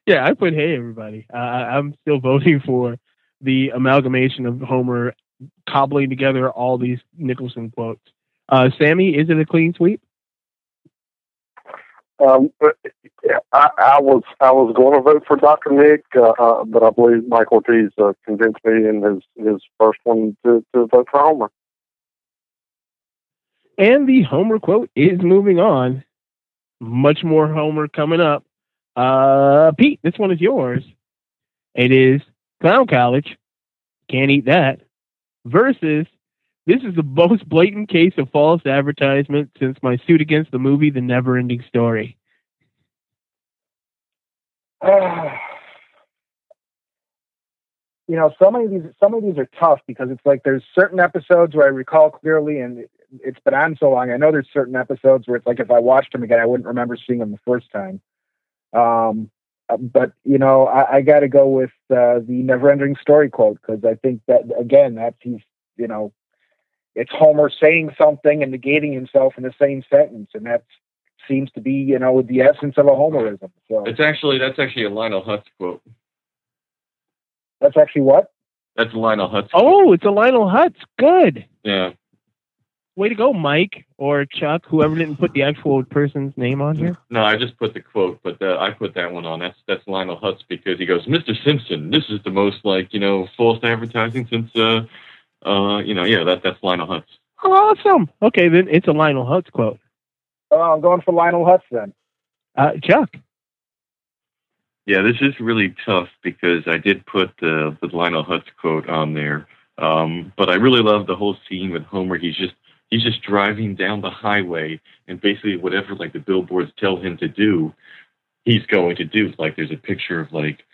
Yeah, I put, hey, everybody. I'm still voting for the amalgamation of Homer cobbling together all these Nicholson quotes. Sammy, is it a clean sweep? I was going to vote for Dr. Nick, but I believe Mike Ortiz convinced me in his first one to vote for Homer. And the Homer quote is moving on. Much more Homer coming up. Pete, this one is yours. It is Clown College. Can't eat that. Versus, this is the most blatant case of false advertisement since my suit against the movie The Neverending Story. You know, some of these are tough because it's like there's certain episodes where I recall clearly, and it's been on so long. I know there's certain episodes where it's like if I watched them again, I wouldn't remember seeing them the first time. But you know, I got to go with the Never-Ending Story quote because I think that again, it's Homer saying something and negating himself in the same sentence, and that seems to be the essence of a Homerism. So that's actually a Lionel Hutz quote. That's actually what? That's Lionel Hutz. Oh, it's a Lionel Hutz. Good. Yeah. Way to go, Mike or Chuck, whoever didn't put the actual person's name on here. No, I just put the quote, but I put that one on. That's Lionel Hutz because he goes, Mr. Simpson, this is the most, like, false advertising since, that's Lionel Hutz. Oh, awesome. Okay, then it's a Lionel Hutz quote. Oh, I'm going for Lionel Hutz then. Chuck. Yeah, this is really tough because I did put the Lionel Hutz quote on there, but I really love the whole scene with Homer. He's just driving down the highway, and basically whatever like the billboards tell him to do, he's going to do. Like there's a picture of like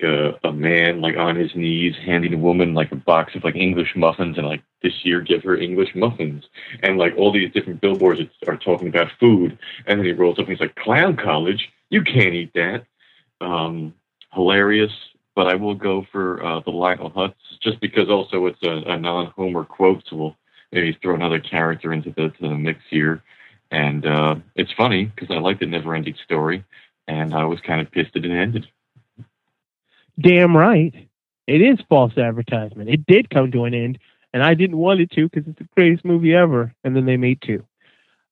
a man like on his knees handing a woman like a box of like English muffins, and like this year give her English muffins, and like all these different billboards are talking about food, and then he rolls up and he's like, Clown College, you can't eat that. Hilarious, but I will go for the Lionel Hutz just because also it's a non-Homer quote, so we'll maybe throw another character into the mix here. And it's funny because I like the Never-Ending Story, and I was kind of pissed it ended. Damn right. It is false advertisement. It did come to an end, and I didn't want it to because it's the greatest movie ever, and then they made two.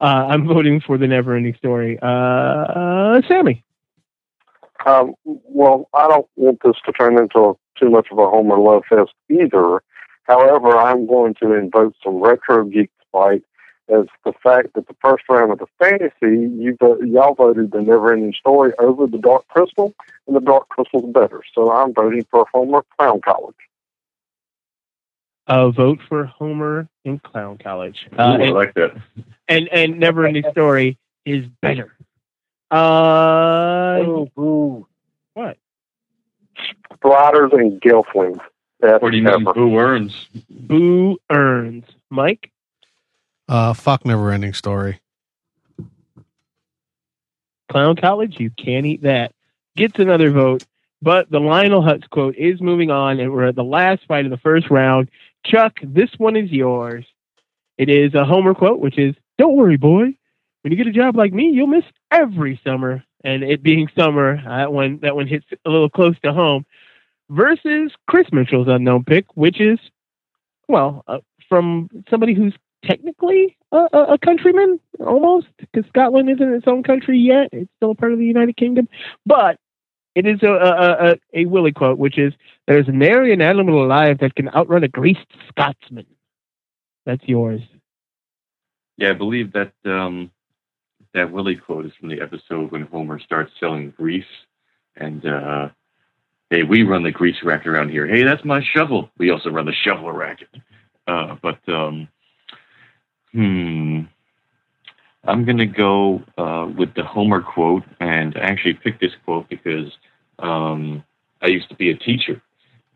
I'm voting for the Never-Ending Story. Sammy. Well, I don't want this to turn into too much of a Homer love fest either. However, I'm going to invoke some retro geek fight as the fact that the first round of the fantasy, y'all voted the Never-Ending Story over the Dark Crystal, and the Dark Crystal's better. So I'm voting for Homer Clown College. Vote for Homer in Clown College. I like that. And Never-Ending Story is better. Boo. What? Splatters and Gelflings. What do you mean? Boo Earns. Boo Earns. Mike? Fuck Never-Ending Story. Clown College, you can't eat that. Gets another vote. But the Lionel Hutz quote is moving on, and we're at the last fight of the first round. Chuck, this one is yours. It is a Homer quote, which is, "Don't worry, boy. When you get a job like me, you'll miss every summer." And it being summer, that one hits a little close to home. Versus Chris Mitchell's unknown pick, which is, well, from somebody who's technically a countryman, almost, because Scotland isn't its own country yet. It's still a part of the United Kingdom. But it is a Willie quote, which is, "There's nary an animal alive that can outrun a greased Scotsman." That's yours. Yeah, I believe that that Willie quote is from the episode when Homer starts selling grease, and "Hey, we run the grease racket around here. Hey, that's my shovel. We also run the shovel racket." I'm going to go with the Homer quote, and I actually picked this quote because I used to be a teacher,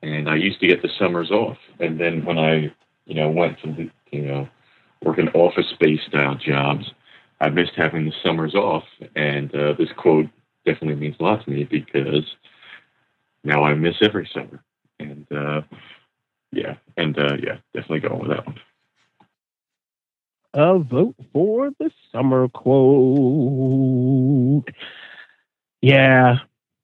and I used to get the summers off. And then when I, went to, working office space style jobs, I missed having the summers off. And this quote definitely means a lot to me because now I miss every summer. And definitely going with that one. A vote for the summer quote. Yeah,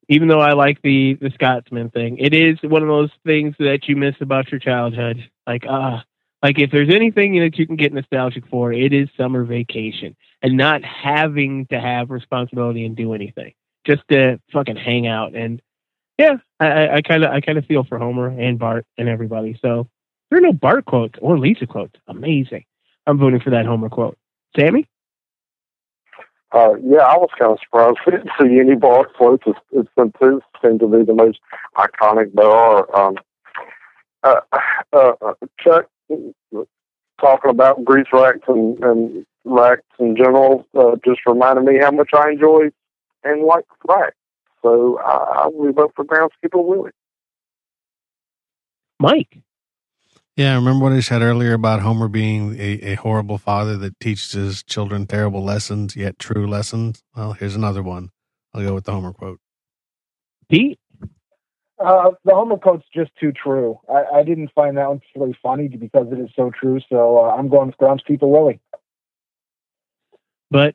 even though I like the Scotsman thing, it is one of those things that you miss about your childhood. Like if there's anything that you can get nostalgic for, it is summer vacation and not having to have responsibility and do anything, just to fucking hang out. And yeah, I kind of feel for Homer and Bart and everybody. So there are no Bart quotes or Lisa quotes. Amazing. I'm voting for that Homer quote. Sammy? Yeah, I was kind of surprised we didn't see any Bart quotes. It's been two seem to be the most iconic there are. Chuck, talking about grease racks and racks in general just reminded me how much I enjoy and like racks. So I will vote for Groundskeeper Willie. Mike? Yeah, I remember what I said earlier about Homer being a horrible father that teaches his children terrible lessons, yet true lessons. Well, here's another one. I'll go with the Homer quote. Pete? The Homer quote's just too true. I didn't find that one particularly funny because it is so true, so I'm going with Groundskeeper Willie. But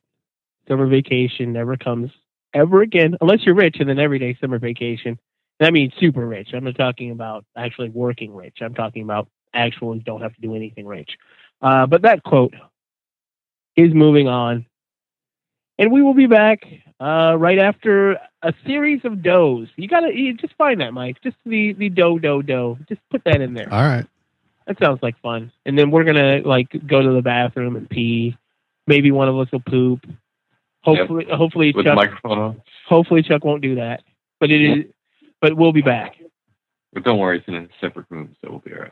summer vacation never comes ever again, unless you're rich and then every day summer vacation. And I mean super rich. I'm not talking about actually working rich. I'm talking about actually don't have to do anything rich. But that quote is moving on. And we will be back right after a series of does. You just find that, Mike. Just the do. Just put that in there. All right. That sounds like fun. And then we're going to go to the bathroom and pee. Maybe one of us will poop. Hopefully, yep. Hopefully Chuck won't do that. But it is. But we'll be back. But don't worry, it's in a separate room, so we'll be all right.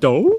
Don't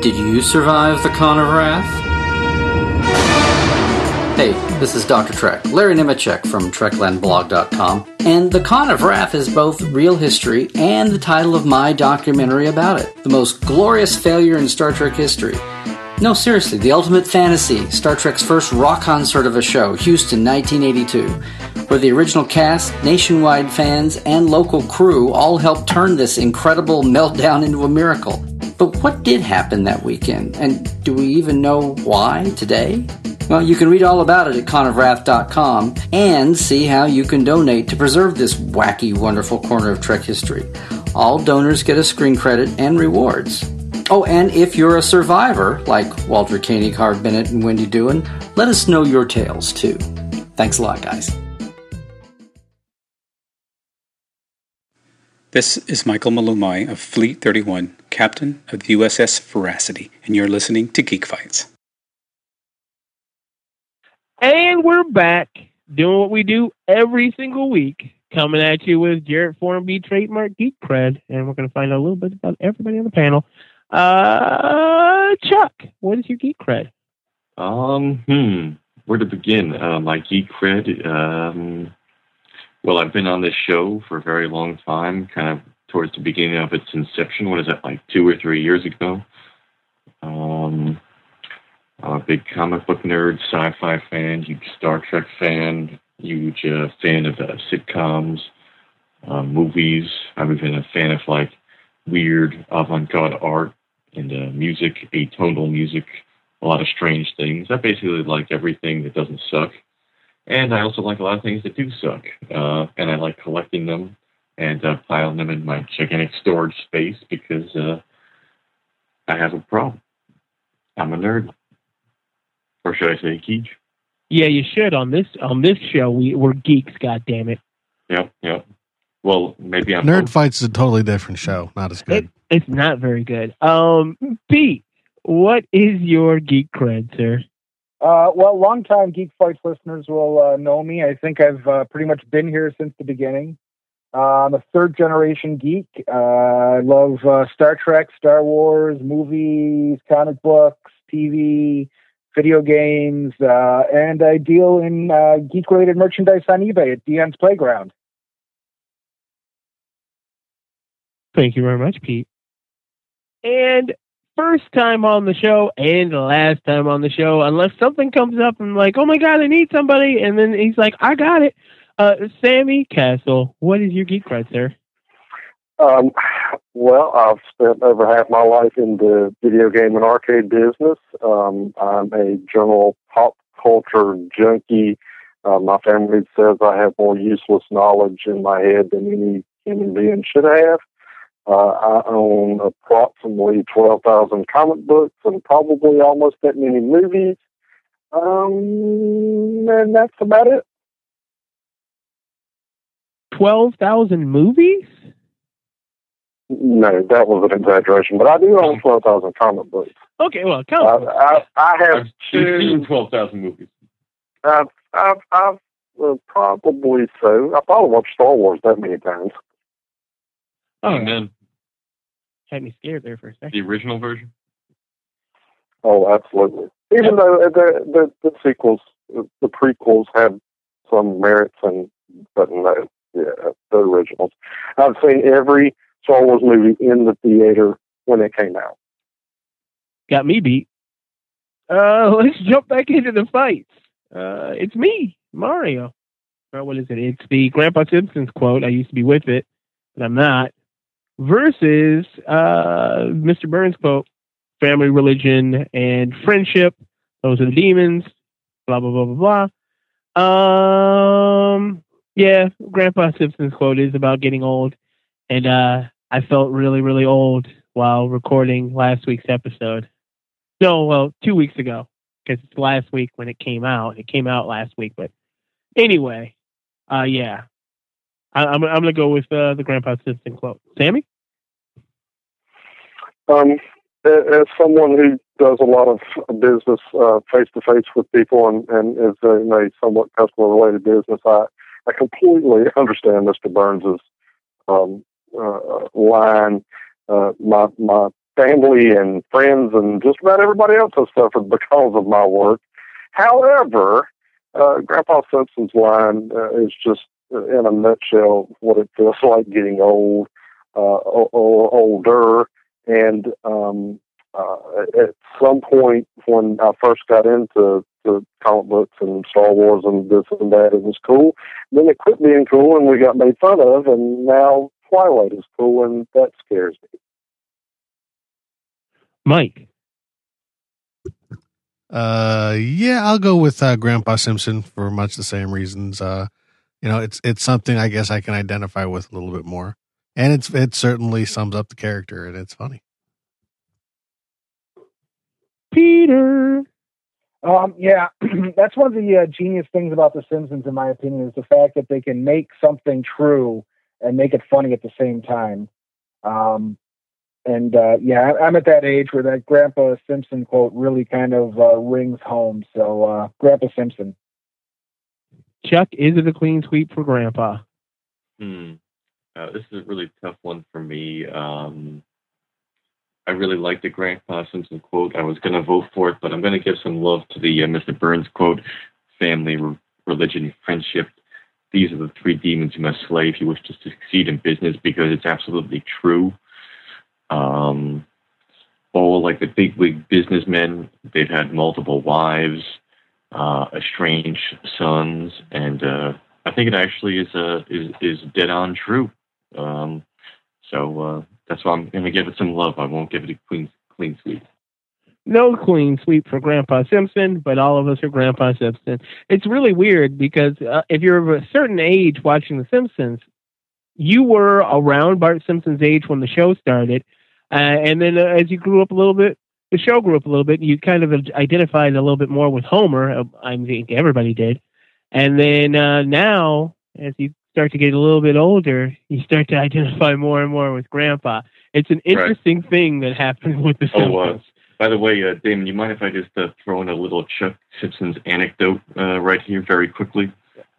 Did you survive the Con of Wrath? Hey, this is Dr. Trek, Larry Nemechek from TreklandBlog.com, and The Con of Wrath is both real history and the title of my documentary about it, the most glorious failure in Star Trek history. No, seriously, the ultimate fantasy, Star Trek's first rock concert of a show, Houston 1982, where the original cast, nationwide fans, and local crew all helped turn this incredible meltdown into a miracle. But what did happen that weekend? And do we even know why today? Well, you can read all about it at conofwrath.com and see how you can donate to preserve this wacky, wonderful corner of Trek history. All donors get a screen credit and rewards. Oh, and if you're a survivor, like Walter Koenig, Harve Bennett, and Wendy Doohan, let us know your tales, too. Thanks a lot, guys. This is Michael Malumai of Fleet 31, captain of the USS Veracity, and you're listening to Geek Fights. And we're back, doing what we do every single week, coming at you with Jarrett Formby, trademark Geek Cred, and we're going to find out a little bit about everybody on the panel. Chuck, what is your Geek Cred? Where to begin? My Geek Cred, well, I've been on this show for a very long time, kind of towards the beginning of its inception. What is that, like 2 or 3 years ago? I'm a big comic book nerd, sci-fi fan, huge Star Trek fan, huge fan of sitcoms, movies. I've been a fan of, like, weird avant-garde art and music, atonal music, a lot of strange things. I basically like everything that doesn't suck. And I also like a lot of things that do suck. And I like collecting them and piling them in my gigantic storage space because I have a problem. I'm a nerd. Or should I say geek? Yeah, you should. On this show, we're geeks, goddammit. Yep. Well, maybe I'm... Nerd Fight's a totally different show. Not as good. It's not very good. Pete, what is your geek cred, sir? Well, long-time Geek Fights listeners will know me. I think I've pretty much been here since the beginning. I'm a third-generation geek. I love Star Trek, Star Wars, movies, comic books, TV, video games, and I deal in geek-related merchandise on eBay at DN's Playground. Thank you very much, Pete. And first time on the show and last time on the show, unless something comes up and like, oh my God, I need somebody. And then he's like, I got it. Sammy Castle, what is your geek cred, sir? Well, I've spent over half my life in the video game and arcade business. I'm a general pop culture junkie. My family says I have more useless knowledge in my head than any human being should have. I own approximately 12,000 comic books and probably almost that many movies. And that's about it. 12,000 movies? No, that was an exaggeration, but I do own 12,000 comic books. Okay, well, I have two 12,000 movies. Probably so. I probably watched Star Wars that many times. Oh, man. Had me scared there for a second. The original version? Oh, absolutely. Even though the sequels, the prequels have some merits, but no, yeah, the originals. I've seen every Star Wars movie in the theater when it came out. Got me beat. Let's jump back into the fights. It's me, Mario. Or what is it? It's the Grandpa Simpson's quote. I used to be with it, but I'm not. Versus Mr. Burns' quote, family, religion, and friendship. Those are the demons. Blah, blah, blah, blah, blah. Yeah, Grandpa Simpson's quote is about getting old. And I felt really, really old while recording last week's episode. No, well, 2 weeks ago. Because it's last week when it came out. It came out last week. But anyway, yeah. I'm going to go with the Grandpa Simpson quote. Sammy? As someone who does a lot of business face-to-face with people and is in a somewhat customer-related business, I completely understand Mr. Burns' line. My family and friends and just about everybody else has suffered because of my work. However, Grandpa Simpson's line is just, in a nutshell, what it feels like getting old, or older. And at some point when I first got into the comic books and Star Wars and this and that, it was cool. Then it quit being cool and we got made fun of, and now Twilight is cool, and that scares me. Mike? Yeah, I'll go with Grandpa Simpson for much the same reasons. You know, it's something I guess I can identify with a little bit more, and it certainly sums up the character, and it's funny. Peter, yeah, that's one of the genius things about The Simpsons, in my opinion, is the fact that they can make something true and make it funny at the same time. And yeah, I'm at that age where that Grandpa Simpson quote really kind of rings home. So Grandpa Simpson. Chuck, is it a clean sweep for Grandpa? This is a really tough one for me. I really like the Grandpa Simpson quote. I was going to vote for it, but I'm going to give some love to the Mr. Burns quote, family, religion, friendship. These are the three demons you must slay if you wish to succeed in business, because it's absolutely true. All like the big businessmen, they've had multiple wives, estranged sons, and I think it actually is dead on true. So that's why I'm going to give it some love. I won't give it a clean sweep. No clean sweep for Grandpa Simpson, but all of us are Grandpa Simpson. It's really weird because if you're of a certain age watching The Simpsons, you were around Bart Simpson's age when the show started, and then as you grew up a little bit, the show grew up a little bit, you kind of identified a little bit more with Homer. I think everybody did. And then now, as you start to get a little bit older, you start to identify more and more with Grandpa. It's an interesting thing that happened with the Simpsons. By the way, Damon, you mind if I just throw in a little Chuck Simpson's anecdote right here very quickly?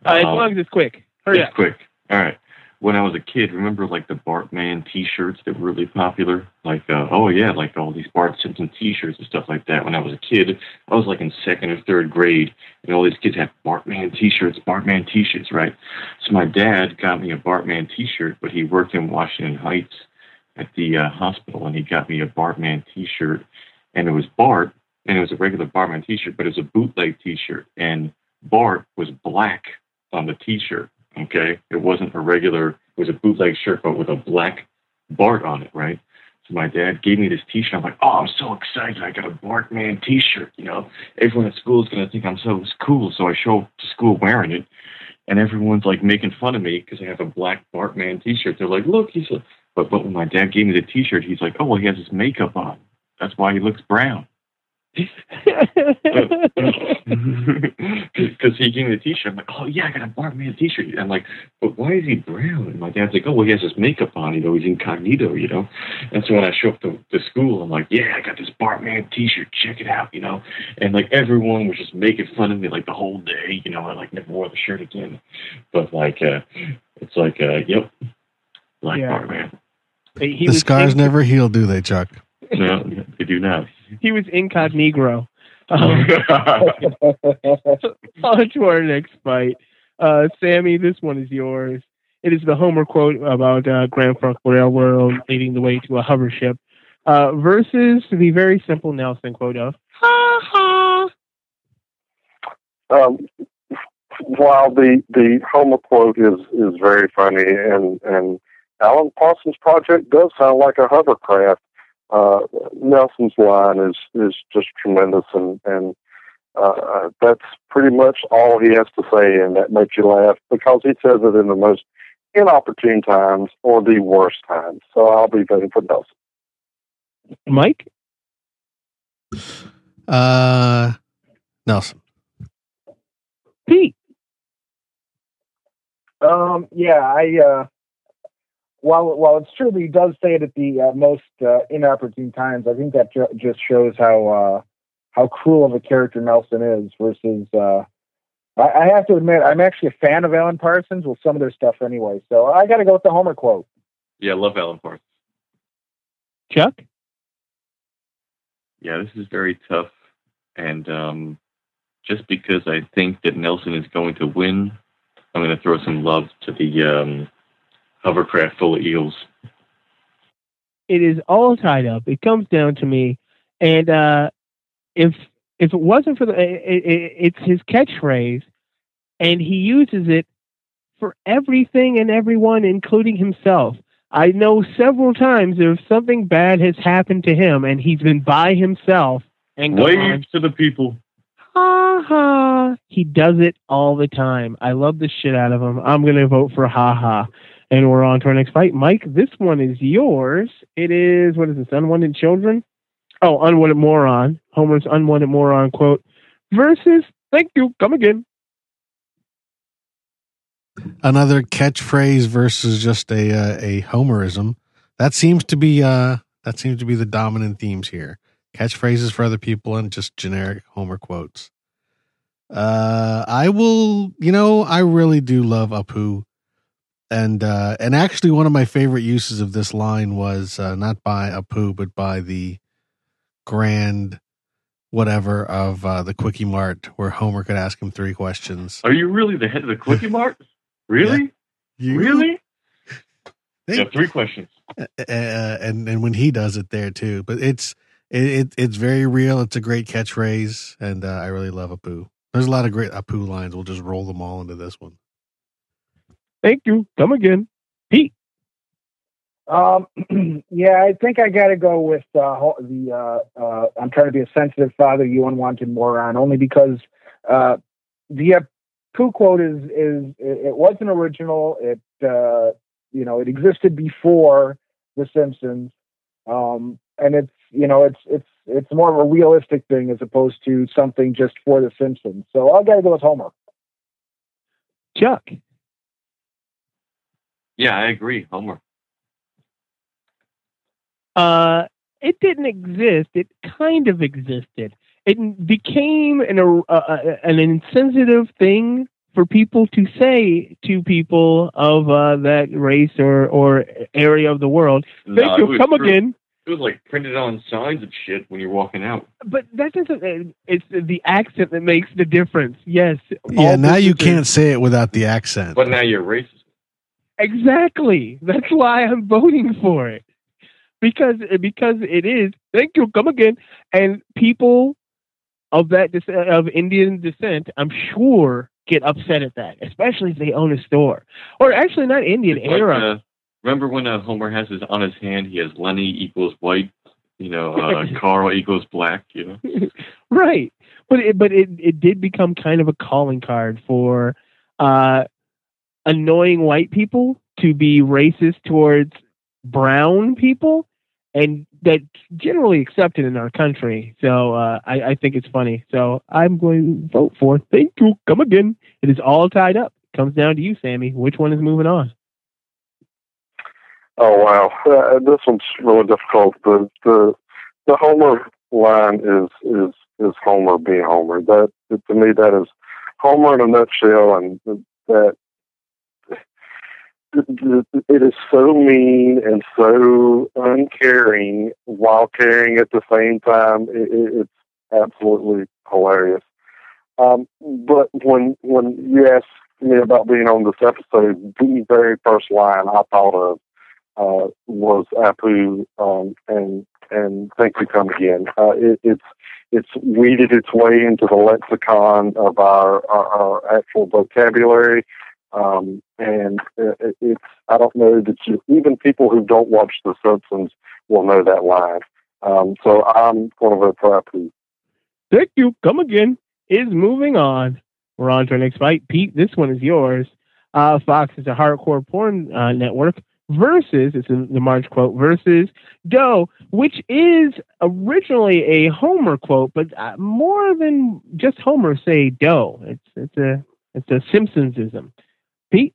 As long as it's quick. It's quick. All right. When I was a kid, remember like the Bartman T-shirts that were really popular? Like, like all these Bart Simpson T-shirts and stuff like that. When I was a kid, I was like in second or third grade, and all these kids had Bartman T-shirts, right? So my dad got me a Bartman T-shirt, but he worked in Washington Heights at the hospital, and he got me a Bartman T-shirt, and it was Bart, and it was a regular Bartman T-shirt, but it was a bootleg T-shirt, and Bart was black on the T-shirt. Okay, it wasn't a regular, it was a bootleg shirt, but with a black Bart on it, right? So my dad gave me this T-shirt. I'm like, oh, I'm so excited. I got a Bartman T-shirt, you know. Everyone at school is going to think I'm so cool. So I show up to school wearing it, and everyone's like making fun of me because I have a black Bartman T-shirt. They're like, look, he's a... But when my dad gave me the T-shirt, he's like, oh, well, he has his makeup on. That's why he looks brown. Because he gave me the T-shirt. I'm like, oh yeah, I got a Bartman T-shirt. I'm like, but why is he brown? And my dad's like, oh well, he has his makeup on, you know, he's incognito, you know. And so when I show up to school, I'm like, yeah, I got this Bartman T-shirt, check it out, you know. And like everyone was just making fun of me like the whole day, you know. I like never wore the shirt again, but like it's like yep, like yeah. Bartman. The scars never heal, do they, Chuck? No, they do not. He was incognito. On to our next fight. Sammy, this one is yours. It is the Homer quote about Grand Funk Railroad leading the way to a hover ship versus the very simple Nelson quote of, ha ha. While the Homer quote is very funny, and Alan Parsons Project does sound like a hovercraft, Nelson's line is just tremendous, and that's pretty much all he has to say, and that makes you laugh because he says it in the most inopportune times or the worst times. So I'll be voting for Nelson. Mike? Nelson. Pete? While it's true that he does say it at the most inopportune times, I think that just shows how cruel of a character Nelson is versus... I have to admit, I'm actually a fan of Alan Parsons with some of their stuff anyway, so I got to go with the Homer quote. Yeah, I love Alan Parsons. Chuck? Yeah, this is very tough, and just because I think that Nelson is going to win, I'm going to throw some love to the... hovercraft full of eels. It is all tied up. It comes down to me, and if it wasn't for it's his catchphrase, and he uses it for everything and everyone, including himself. I know several times if something bad has happened to him, and he's been by himself and waves to the people. Ha ha! He does it all the time. I love the shit out of him. I'm gonna vote for ha ha. And we're on to our next fight. Mike, this one is yours. It is, what is this, Unwanted Children? Oh, Unwanted Moron. Homer's Unwanted Moron quote versus, thank you, come again. Another catchphrase versus just a Homerism. That seems to be the dominant themes here. Catchphrases for other people and just generic Homer quotes. I really do love Apu. And actually one of my favorite uses of this line was not by Apu, but by the grand whatever of the Quickie Mart, where Homer could ask him three questions. Are you really the head of the Quickie Mart? Really? Yeah. Really? Yeah, three questions. And when he does it there too. But it's very real. It's a great catchphrase, and I really love Apu. There's a lot of great Apu lines. We'll just roll them all into this one. Thank you. Come again. Pete. Yeah, I think I got to go with I'm trying to be a sensitive father, you unwanted moron, only because the Apu quote is it wasn't original. It, it existed before The Simpsons. And it's more of a realistic thing as opposed to something just for The Simpsons. So I got to go with Homer. Chuck. Yeah, I agree, Homer. It didn't exist. It kind of existed. It became an insensitive thing for people to say to people of that race or area of the world. No, thank you. Come again. It was like printed on signs and shit when you're walking out. But that doesn't. It's the accent that makes the difference. Yes. Yeah. Now you can't say it without the accent. But now you're racist. Exactly. That's why I'm voting for it. Because it is, thank you, come again. And people of that of Indian descent, I'm sure, get upset at that, especially if they own a store. Or actually, not Indian, it's Arab. Like, remember when Homer has his on his hand, he has Lenny equals white, Carl equals black, Right. But it did become kind of a calling card for annoying white people to be racist towards brown people, and that's generally accepted in our country. So I think it's funny. So I'm going to vote for thank you, come again. It is all tied up. Comes down to you, Sammy. Which one is moving on? Oh, wow. This one's really difficult. The Homer line is Homer being Homer. That, to me, that is Homer in a nutshell, and that it is so mean and so uncaring while caring at the same time. It's absolutely hilarious. But when you asked me about being on this episode, the very first line I thought of was Apu and Think We Come Again. It's weeded its way into the lexicon of our actual vocabulary. And it's, I don't know that even people who don't watch The Simpsons will know that line. So I'm going to vote for Apu. Thank you. Come again is moving on. We're on to our next fight. Pete, this one is yours. Fox is a hardcore porn network versus, it's in the Marge quote, versus Doe, which is originally a Homer quote, but more than just Homer say Doe. It's a Simpsonsism. Pete,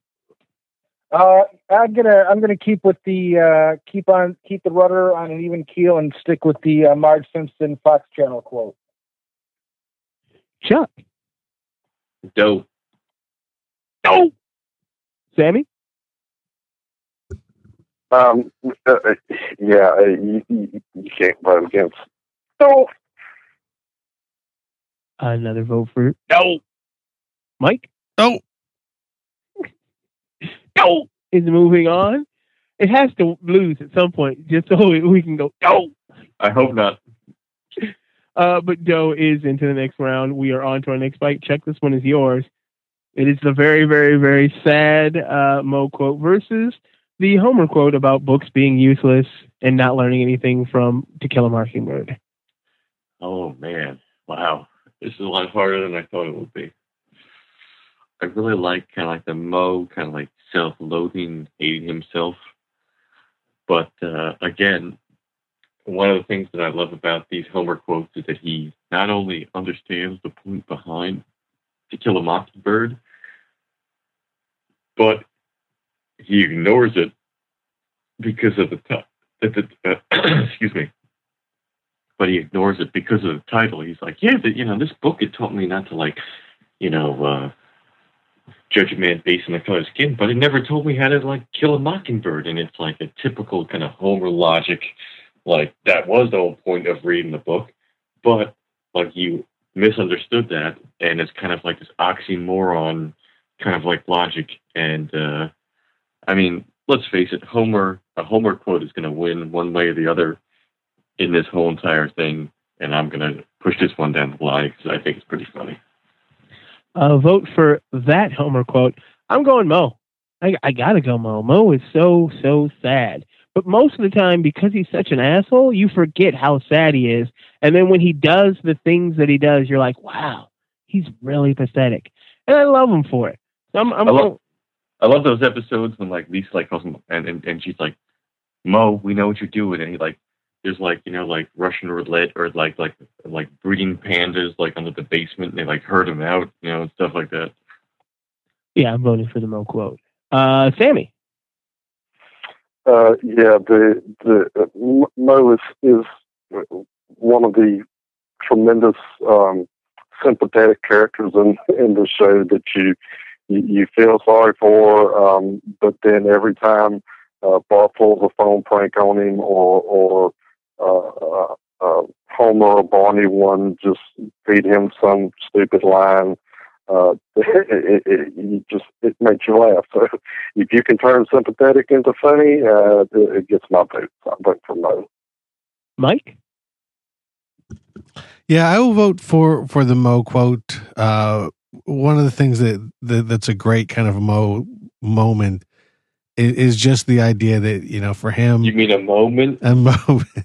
I'm gonna keep the rudder on an even keel and stick with the Marge Simpson Fox Channel quote. Chuck, Doe. Doe. Sammy. You can't vote against Doe. Another vote for Doe. Mike. Doe. Doe is moving on. It has to lose at some point just so we can go Doe. I hope not. But Doe is into the next round. We are on to our next fight. Chuck, this one is yours. It is the very, very, very sad Moe quote versus the Homer quote about books being useless and not learning anything from To Kill a Mockingbird. Oh, man. Wow. This is a lot harder than I thought it would be. I really like the Moe, self-loathing, hating himself. But again, one of the things that I love about these Homer quotes is that he not only understands the point behind To Kill a Mockingbird, but he ignores it because of excuse me. But he ignores it because of the title. He's like, yeah, but, this book, it taught me not to judge a man based on the color of skin, but it never told me how to kill a mockingbird. And it's a typical kind of Homer logic. That was the whole point of reading the book, but you misunderstood that. And it's this oxymoron logic. And, let's face it, a Homer quote is going to win one way or the other in this whole entire thing. And I'm going to push this one down the line because I think it's pretty funny. Vote for that Homer quote. I'm going Moe. I gotta go Moe. Moe is so sad. But most of the time, because he's such an asshole, you forget how sad he is. And then when he does the things that he does, you're like, wow, he's really pathetic. And I love him for it. So I love those episodes when Lisa calls him and she's like, Moe, we know what you're doing, and he there's Russian roulette or like breeding pandas under the basement and they herd them out, and stuff like that. Yeah, I'm voting for the Moe quote. Sammy. Yeah, the Moe is one of the tremendous sympathetic characters in the show that you feel sorry for, but then every time Bart pulls a phone prank on him, or Homer or Barney one just feed him some stupid line, it makes you laugh. So if you can turn sympathetic into funny, it gets my vote. I vote for Moe. Mike? Yeah, I will vote for the Moe quote. One of the things that's a great kind of Moe moment is just the idea that, for him... You mean a moment? A moment.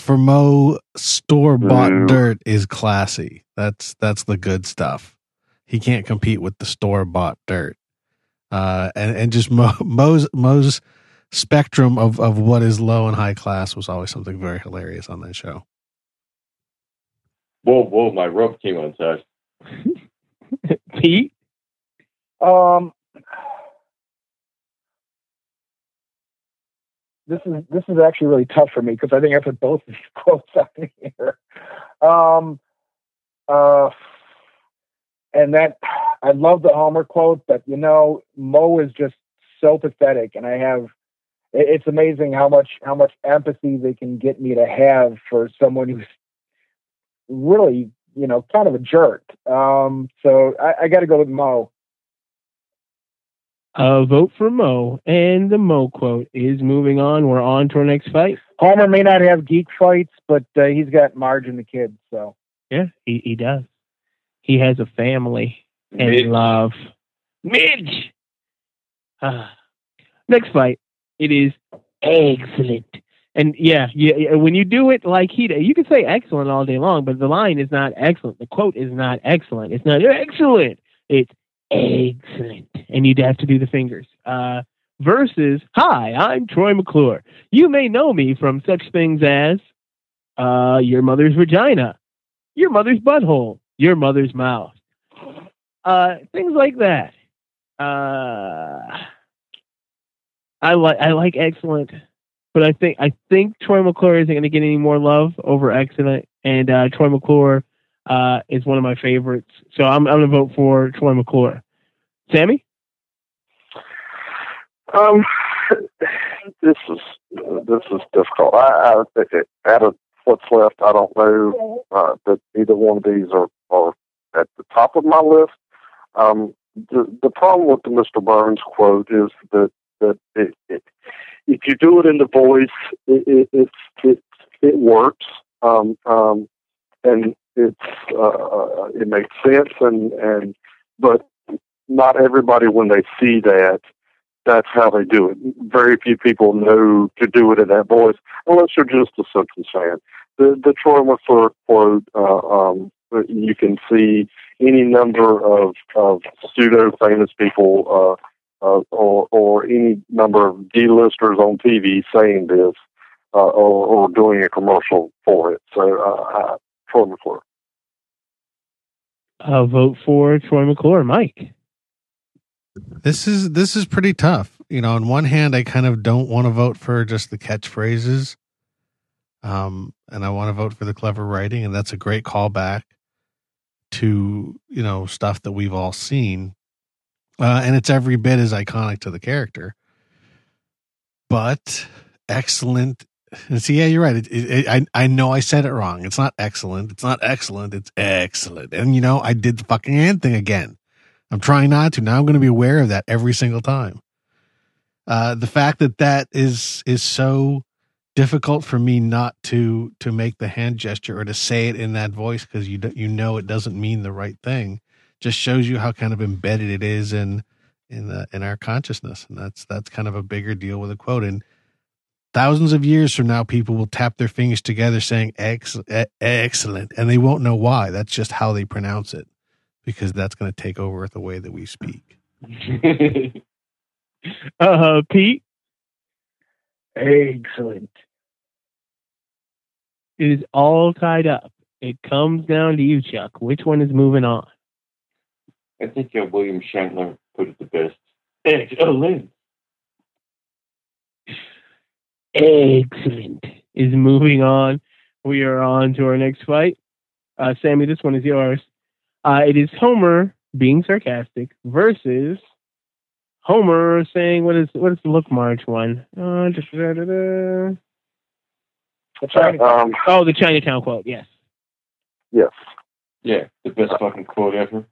For Moe, store-bought dirt is classy. That's the good stuff. He can't compete with the store-bought dirt. And just Moe's spectrum of what is low and high class was always something very hilarious on that show. Whoa, my rope came untied. Pete? This is actually really tough for me because I think I put both of these quotes on here. And that I love the Homer quote, but Moe is just so pathetic, and it's amazing how much empathy they can get me to have for someone who's really, kind of a jerk. So I got to go with Moe. Vote for Moe, and the Moe quote is moving on. We're on to our next fight. Homer may not have geek fights, but he's got Marge and the kids. So yeah, he does. He has a family and Midge. Love. Midge. Next fight. It is excellent, and yeah. When you do it like he, you can say excellent all day long, but the line is not excellent. The quote is not excellent. It's not excellent. It's excellent. And you'd have to do the fingers. Versus, hi, I'm Troy McClure. You may know me from such things as your mother's vagina, your mother's butthole, your mother's mouth. Things like that. I like excellent, but I think Troy McClure isn't going to get any more love over excellent, and Troy McClure is one of my favorites. So I'm going to vote for Troy McClure. Sammy? This is difficult. Out of what's left, I don't know that either one of these are at the top of my list. The problem with the Mr. Burns quote is that if you do it in the voice, it works, and it's it makes sense, and but not everybody, when they see that, that's how they do it. Very few people know to do it in that voice, unless you're just a Simpsons fan. The Troy McClure quote, you can see any number of pseudo-famous people or any number of D-listers on TV saying this or doing a commercial for it. So, Troy McClure. I'll vote for Troy McClure. Mike? This is pretty tough. On one hand, I kind of don't want to vote for just the catchphrases. And I want to vote for the clever writing, and that's a great callback to, stuff that we've all seen. And it's every bit as iconic to the character. But excellent. And see, yeah, you're right. I know I said it wrong. It's not excellent. It's not excellent. It's excellent. And, I did the fucking hand thing again. I'm trying not to. Now I'm going to be aware of that every single time. The fact that is so difficult for me not to make the hand gesture or to say it in that voice, because it doesn't mean the right thing, just shows you how kind of embedded it is in our consciousness. And that's kind of a bigger deal with a quote. And thousands of years from now, people will tap their fingers together saying excellent, and they won't know why. That's just how they pronounce it, because that's going to take over the way that we speak. Pete? Excellent. It is all tied up. It comes down to you, Chuck. Which one is moving on? I think William Shatner put it the best. Excellent. Excellent. Is moving on. We are on to our next fight. Sammy, this one is yours. It is Homer being sarcastic versus Homer saying, what is the Look Marge one? The Chinatown quote. Yes. Yes. Yeah, the best fucking quote ever.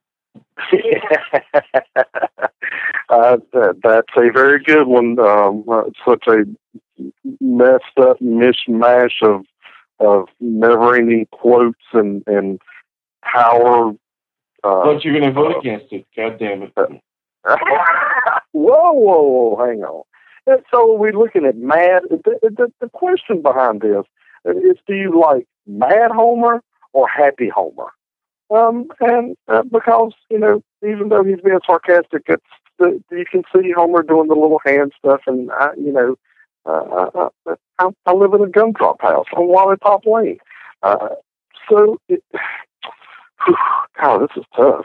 That's a very good one. It's such a messed up mishmash of never-ending quotes and power. But you're gonna vote against it. God damn it! Whoa! Hang on. And so we're looking at mad. The question behind this is: do you like mad Homer or happy Homer? Because even though he's being sarcastic, you can see Homer doing the little hand stuff, and I live in a gumdrop house on Lollipop Lane. This is tough.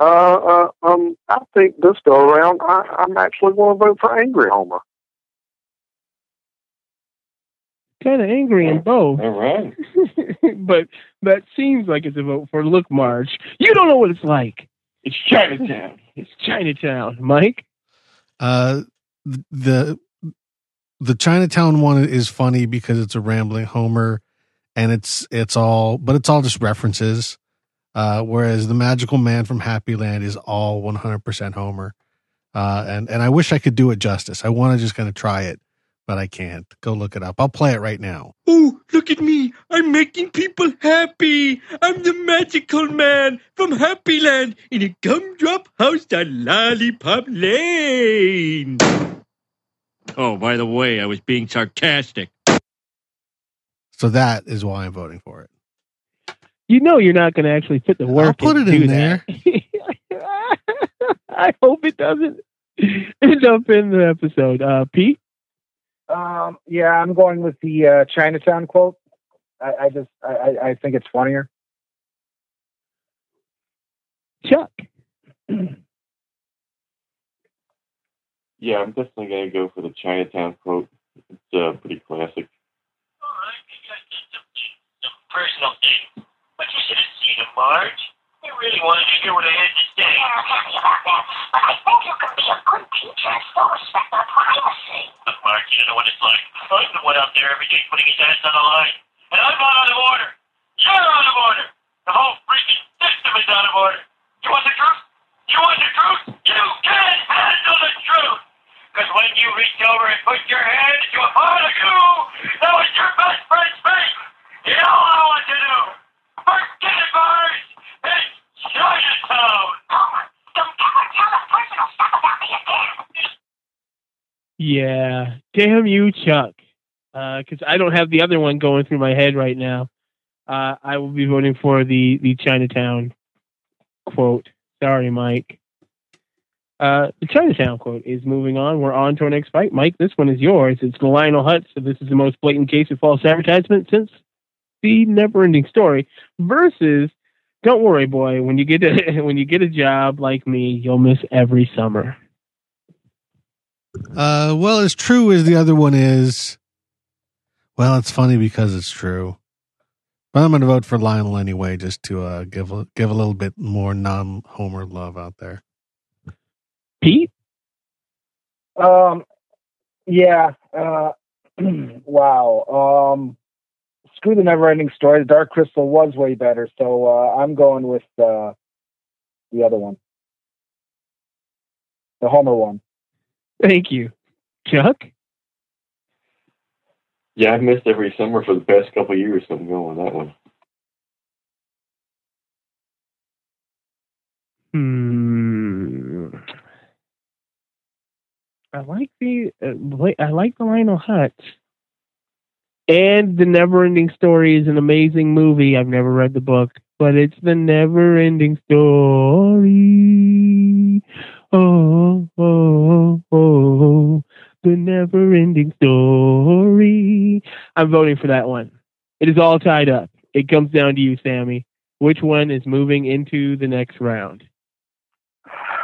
I think this go around, I'm actually going to vote for angry Homer. Kind of angry in both. All right. But that seems like it's a vote for Look Marge. You don't know what it's like. It's Chinatown. It's Chinatown. Mike? The Chinatown one is funny because it's a rambling Homer, and it's all just references. Whereas the magical man from Happy Land is all 100% Homer. And I wish I could do it justice. I want to just kind of try it, but I can't. Go look it up. I'll play it right now. Oh, look at me. I'm making people happy. I'm the magical man from Happy Land in a gumdrop house on Lollipop Lane. Oh, by the way, I was being sarcastic. So that is why I'm voting for it. You know you're not going to actually put the work. I'll put it in there. I hope it doesn't end up in the episode. Pete? I'm going with the Chinatown quote. I think it's funnier. Chuck? Yeah, I'm definitely going to go for the Chinatown quote. It's pretty classic. Oh, I think I did some personal things. But you should have seen him, Marge. I really wanted to hear what I had to say. Yeah, I'll tell you about that. But I think you can be a good teacher and still respect our privacy. Look, Marge, you don't know what it's like. I'm the one out there every day putting his ass on the line. And I'm not out of order. You're out of order. The whole freaking system is out of order. You want the truth? You want the truth? You can't handle the truth. Because when you reached over and put your hand into a pot of goo, that was your best friend's face. You know what I want to do. Forget it, Marge! It's Chinatown! Homer, don't ever tell us personal stuff about me again! Yeah, damn you, Chuck. Because I don't have the other one going through my head right now. I will be voting for the Chinatown quote. Sorry, Mike. The Chinatown quote is moving on. We're on to our next fight. Mike, this one is yours. It's the Lionel Hutz, so this is the most blatant case of false advertisement since The Neverending Story versus Don't Worry Boy, when you get a job like me, you'll miss every summer. Well, as true as the other one is, well, it's funny because it's true. But I'm going to vote for Lionel anyway, just to give a little bit more non-Homer love out there. Pete? Wow. Screw The Neverending Story. The Dark Crystal was way better, so I'm going with the other one. The Homer one. Thank you. Chuck? Yeah, I've missed every summer for the past couple of years, so I'm going with that one. I like the Lionel Hutz. And The Neverending Story is an amazing movie. I've never read the book, but it's The Neverending Story. Oh, The Neverending Story. I'm voting for that one. It is all tied up. It comes down to you, Sammy. Which one is moving into the next round?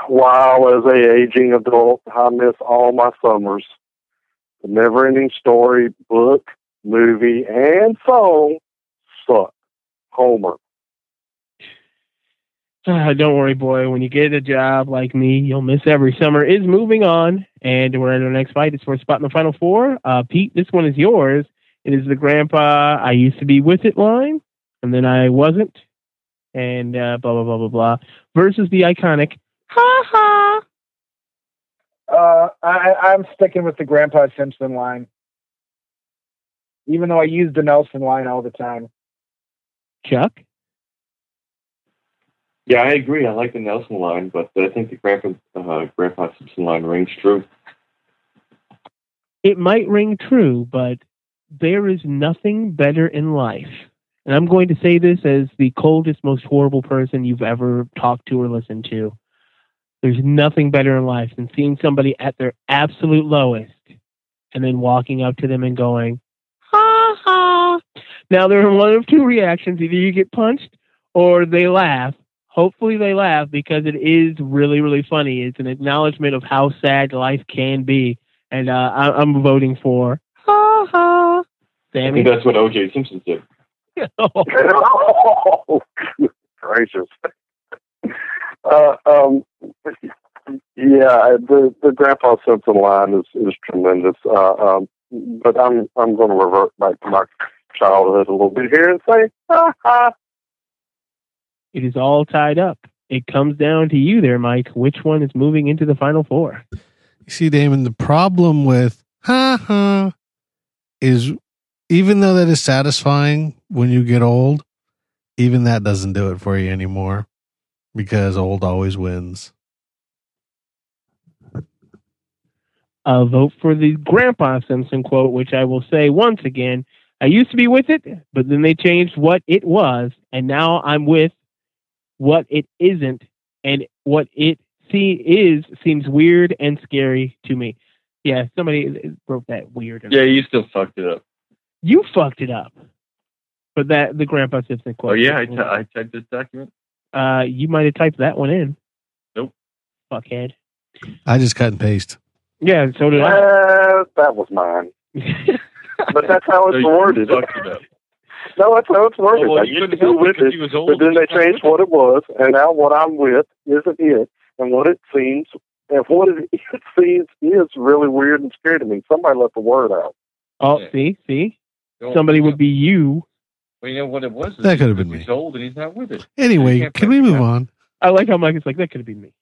Wow, as an aging adult, I miss all my summers. The Neverending Story book, movie, and song suck. Homer. Don't worry, boy. When you get a job like me, you'll miss every summer is moving on. And we're at our next fight. It's for a spot in the Final Four. Pete, this one is yours. It is the Grandpa, I used to be with it line, and then I wasn't, and blah, blah, blah, blah, blah, versus the iconic, ha, ha. I'm sticking with the Grandpa Simpson line, even though I use the Nelson line all the time. Chuck? Yeah, I agree. I like the Nelson line, but I think the Grandpa Simpson line rings true. It might ring true, but there is nothing better in life. And I'm going to say this as the coldest, most horrible person you've ever talked to or listened to. There's nothing better in life than seeing somebody at their absolute lowest and then walking up to them and going, ha ha. Now, there are one of two reactions. Either you get punched or they laugh. Hopefully they laugh, because it is really, really funny. It's an acknowledgement of how sad life can be. And I'm voting for ha ha. Sammy? I think that's what O.J. Simpson did. Oh, gracious. Yeah, the Grandpa Simpson line is tremendous. But I'm going to revert back to my childhood a little bit here and say, ha ha. It is all tied up. It comes down to you there, Mike. Which one is moving into the Final Four? You see, Damon, the problem with ha ha is, even though that is satisfying when you get old, even that doesn't do it for you anymore, because old always wins. I'll vote for the Grandpa Simpson quote, which I will say once again, I used to be with it, but then they changed what it was, and now I'm with what it isn't, and what it seems weird and scary to me. Yeah, somebody wrote that weird. Yeah, you still fucked it up. You fucked it up. But the Grandpa Simpson quote. Oh, yeah, I typed this document. You might have typed that one in. Nope. Fuckhead. I just cut and paste. Yeah, so did I. That was mine. But that's how it's worded. No, that's how it's worded. Well, I used to be with it, but then they changed what it was, and now what I'm with isn't it, and what it seems, and what it seems is really weird and scary to me. Somebody let the word out. Oh, yeah. See? Don't, somebody would be you. Well, you know what it was? That could have been me. He's old and he's not with it. Anyway, can we move on? I like how Mike is like, that could have been me.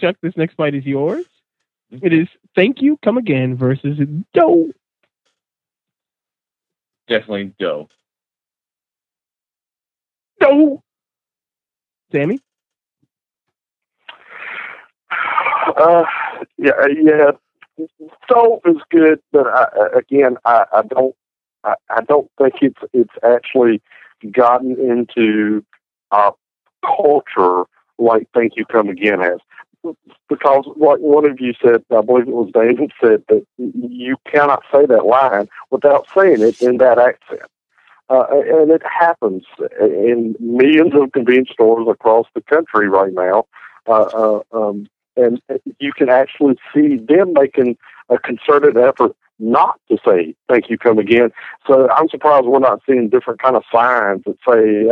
Chuck, this next fight is yours. It is Thank You, Come Again versus Doe. Definitely Doe. Doe! Sammy? Yeah. Soul is good, but I don't think it's actually gotten into our culture like Thank You Come Again has, because like one of you said, I believe it was David said, that you cannot say that line without saying it in that accent, and it happens in millions of convenience stores across the country right now. And you can actually see them making a concerted effort not to say "Thank You, Come Again." So I'm surprised we're not seeing different kind of signs that say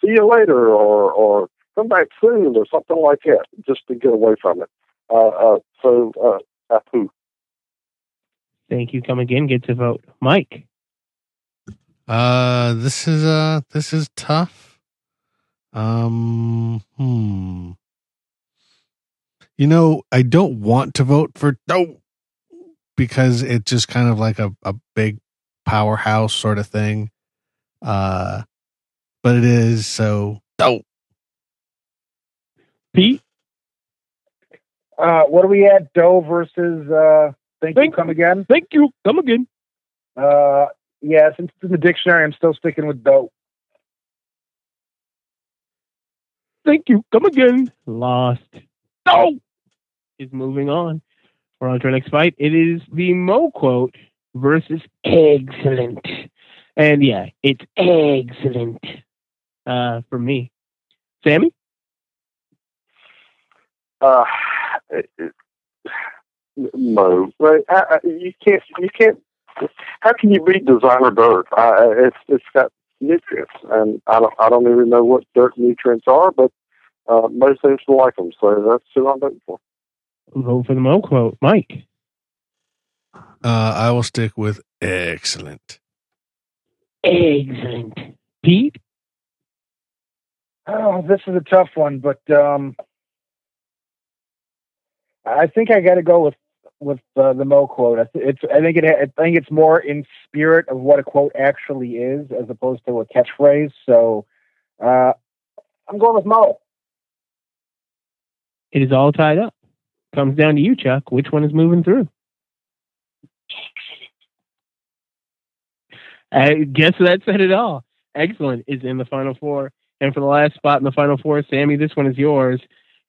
"See you later" or "Come back soon" or something like that, just to get away from it. Apu. Thank You, Come Again gets a vote, Mike. This is tough. You know, I don't want to vote for Doe because it's just kind of like a big powerhouse sort of thing. But it is, so Doe. Pete? What do we at? Doe versus Thank You, Come Again? Thank You, Come Again. Yeah, since it's in the dictionary, I'm still sticking with Doe. Thank You, Come Again. Lost. No! Is moving on. We're on to our next fight. It is the Moe quote versus excellent. And yeah, it's excellent for me. Sammy? Moe, right? You can't. How can you beat designer dirt? It's got nutrients, and I don't even know what dirt nutrients are, but most things will like them, so that's who I'm voting for. I'm voting for the Moe quote, Mike. I will stick with excellent. Excellent, Pete. Oh, this is a tough one, but I think I got to go with the Moe quote. I think it's more in spirit of what a quote actually is, as opposed to a catchphrase. So I'm going with Moe. It is all tied up. Comes down to you, Chuck. Which one is moving through? I guess that said it all. Excellent is in the final four. And for the last spot in the final four, Sammy, this one is yours.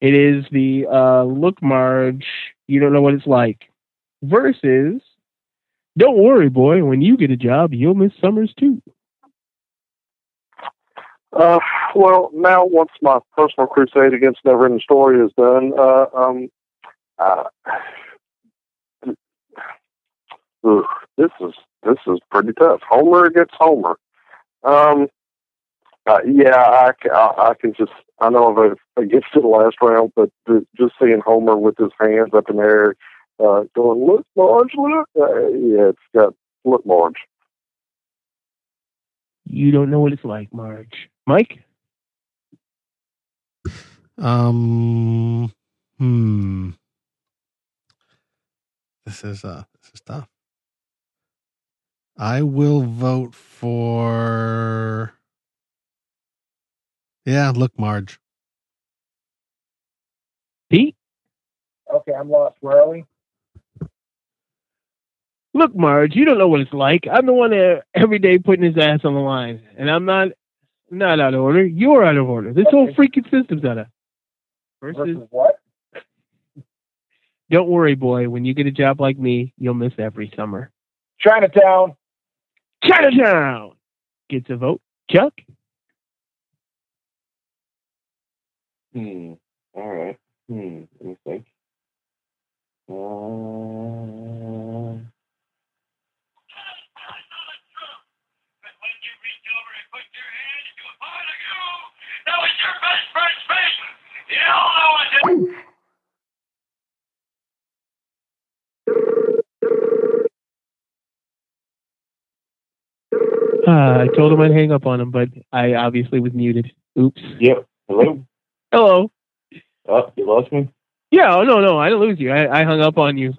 It is the Look, Marge, You Don't Know What It's Like versus Don't Worry, Boy, When You Get a Job, You'll Miss Summers Too. Well, now once my personal crusade against Neverending Story is done, This is pretty tough. Homer against Homer. I can just. I know I voted against it last round, but just seeing Homer with his hands up in the air, going "Look, Marge, look!" It's got "Look, Marge." You don't know what it's like, Marge. Mike. This is tough. I will vote for... Yeah, look, Marge. Pete? Okay, I'm lost. Where are we? Look, Marge, you don't know what it's like. I'm the one every day putting his ass on the line. And I'm not out of order. You're out of order. This whole freaking system's out of... Versus what? Don't worry, boy. When you get a job like me, you'll miss every summer. Chinatown. Chinatown gets a vote. Chuck? All right. Let me think. When you reach over and put your hand into a pot of goo, that was your best friend's face. You all know what to do. I told him I'd hang up on him, but I obviously was muted. Oops. Yep. Hello? Hello. Oh, you lost me? Yeah, no, I didn't lose you. I hung up on you.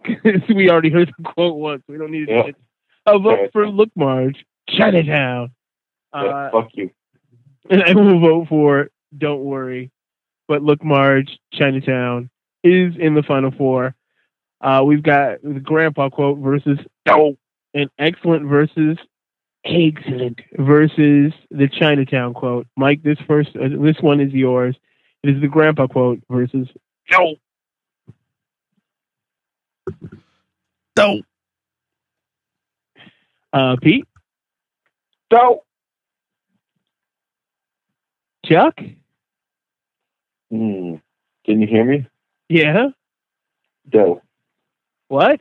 We already heard the quote once. We don't need to do it. I'll vote for Look, Marge. Chinatown. Fuck you. And I will vote for Don't Worry. But Look, Marge, Chinatown is in the final four. We've got the Grandpa quote versus Dope and excellent versus excellent versus the Chinatown quote. Mike, this one is yours. It is the Grandpa quote versus Dope. Dope. Pete? Dope. Chuck? Can you hear me? Yeah. Dope. What?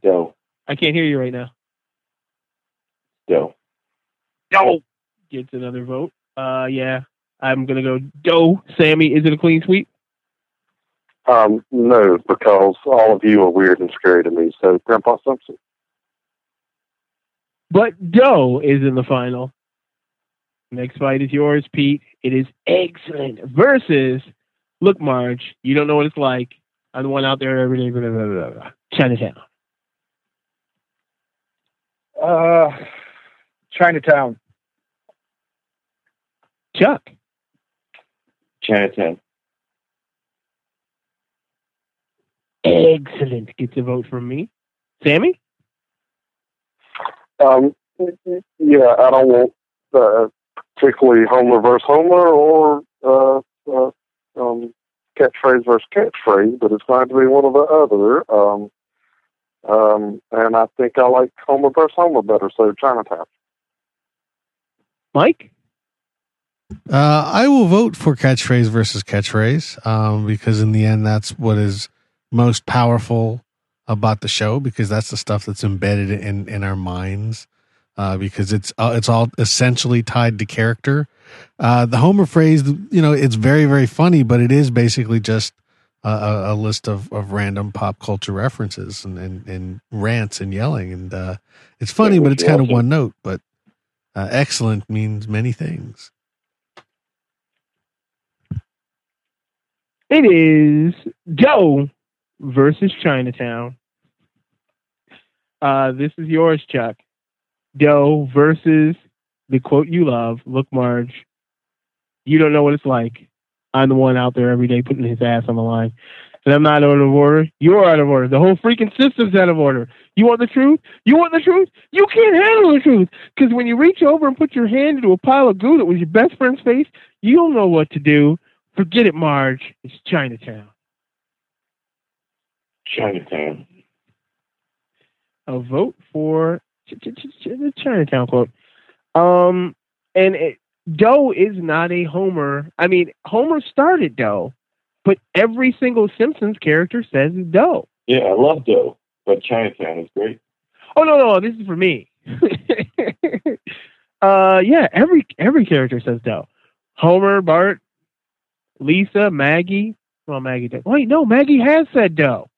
Dope. I can't hear you right now. Doe. Doe gets another vote. I'm gonna go Doe. Sammy, is it a clean sweep? No, because all of you are weird and scary to me. So Grandpa Simpson. But Doe is in the final. Next fight is yours, Pete. It is excellent versus Look, Marge. You don't know what it's like. I'm the one out there every day. Blah, blah, blah, blah. Chinatown. Chinatown. Chuck. Chinatown. Excellent. Gets a vote from me. Sammy? I don't want particularly Homer versus Homer or catchphrase versus catchphrase, but it's going to be one or the other. And I think I like Homer versus Homer better, so Chinatown. Mike? I will vote for catchphrase versus catchphrase because in the end, that's what is most powerful about the show, because that's the stuff that's embedded in our minds, because it's all essentially tied to character. The Homer phrase, you know, it's very, very funny, but it is basically just a list of random pop culture references and rants and yelling. And it's funny, but it's kind of one note, but excellent means many things. It is Joe versus Chinatown. This is yours, Chuck. Doe versus the quote you love. Look, Marge, you don't know what it's like. I'm the one out there every day putting his ass on the line. And I'm not out of order. You're out of order. The whole freaking system's out of order. You want the truth? You want the truth? You can't handle the truth. Because when you reach over and put your hand into a pile of goo that was your best friend's face, you don't know what to do. Forget it, Marge. It's Chinatown. Chinatown. A vote for the Chinatown quote. Doe is not a Homer. I mean, Homer started Doe, but every single Simpsons character says Doe. Yeah, I love Doe, but Chinatown is great. Oh, no, this is for me. Every character says Doe. Homer, Bart, Lisa, Maggie. Well, Maggie did. Wait, no, Maggie has said Doe.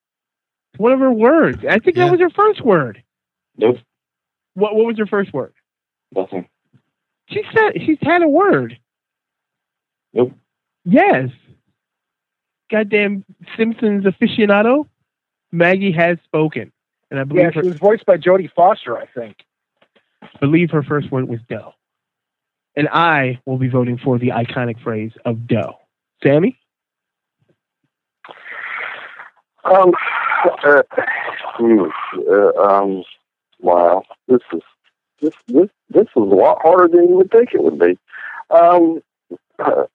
It's one of her words. I think that was her first word. Nope. What was her first word? Nothing. She said she's had a word. Nope. Yes. Goddamn Simpsons aficionado. Maggie has spoken, and I believe she was voiced by Jodie Foster. I think. I believe her first word was Doe, and I will be voting for the iconic phrase of Doe. Sammy. Wow, this is a lot harder than you would think it would be. So I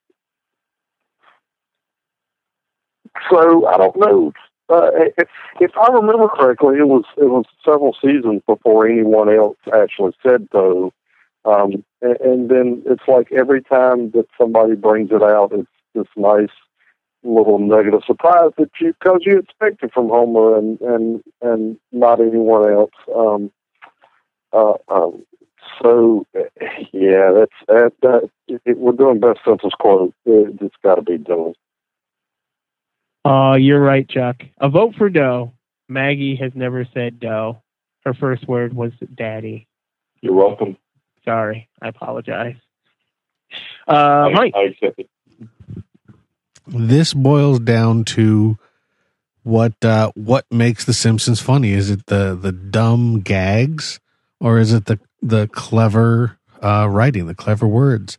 don't know. If I remember correctly, it was several seasons before anyone else actually said so. And then it's like every time that somebody brings it out, it's this nice little negative surprise that because you expect it from Homer and not anyone else. That's we're doing best Simpsons quote. It's got to be Doe. You're right, Chuck. A vote for Doe. Maggie has never said Doe. Her first word was Daddy. You're welcome. Sorry, I apologize. Mike. I accept it. This boils down to what makes The Simpsons funny. Is it the dumb gags, or is it the clever writing, the clever words?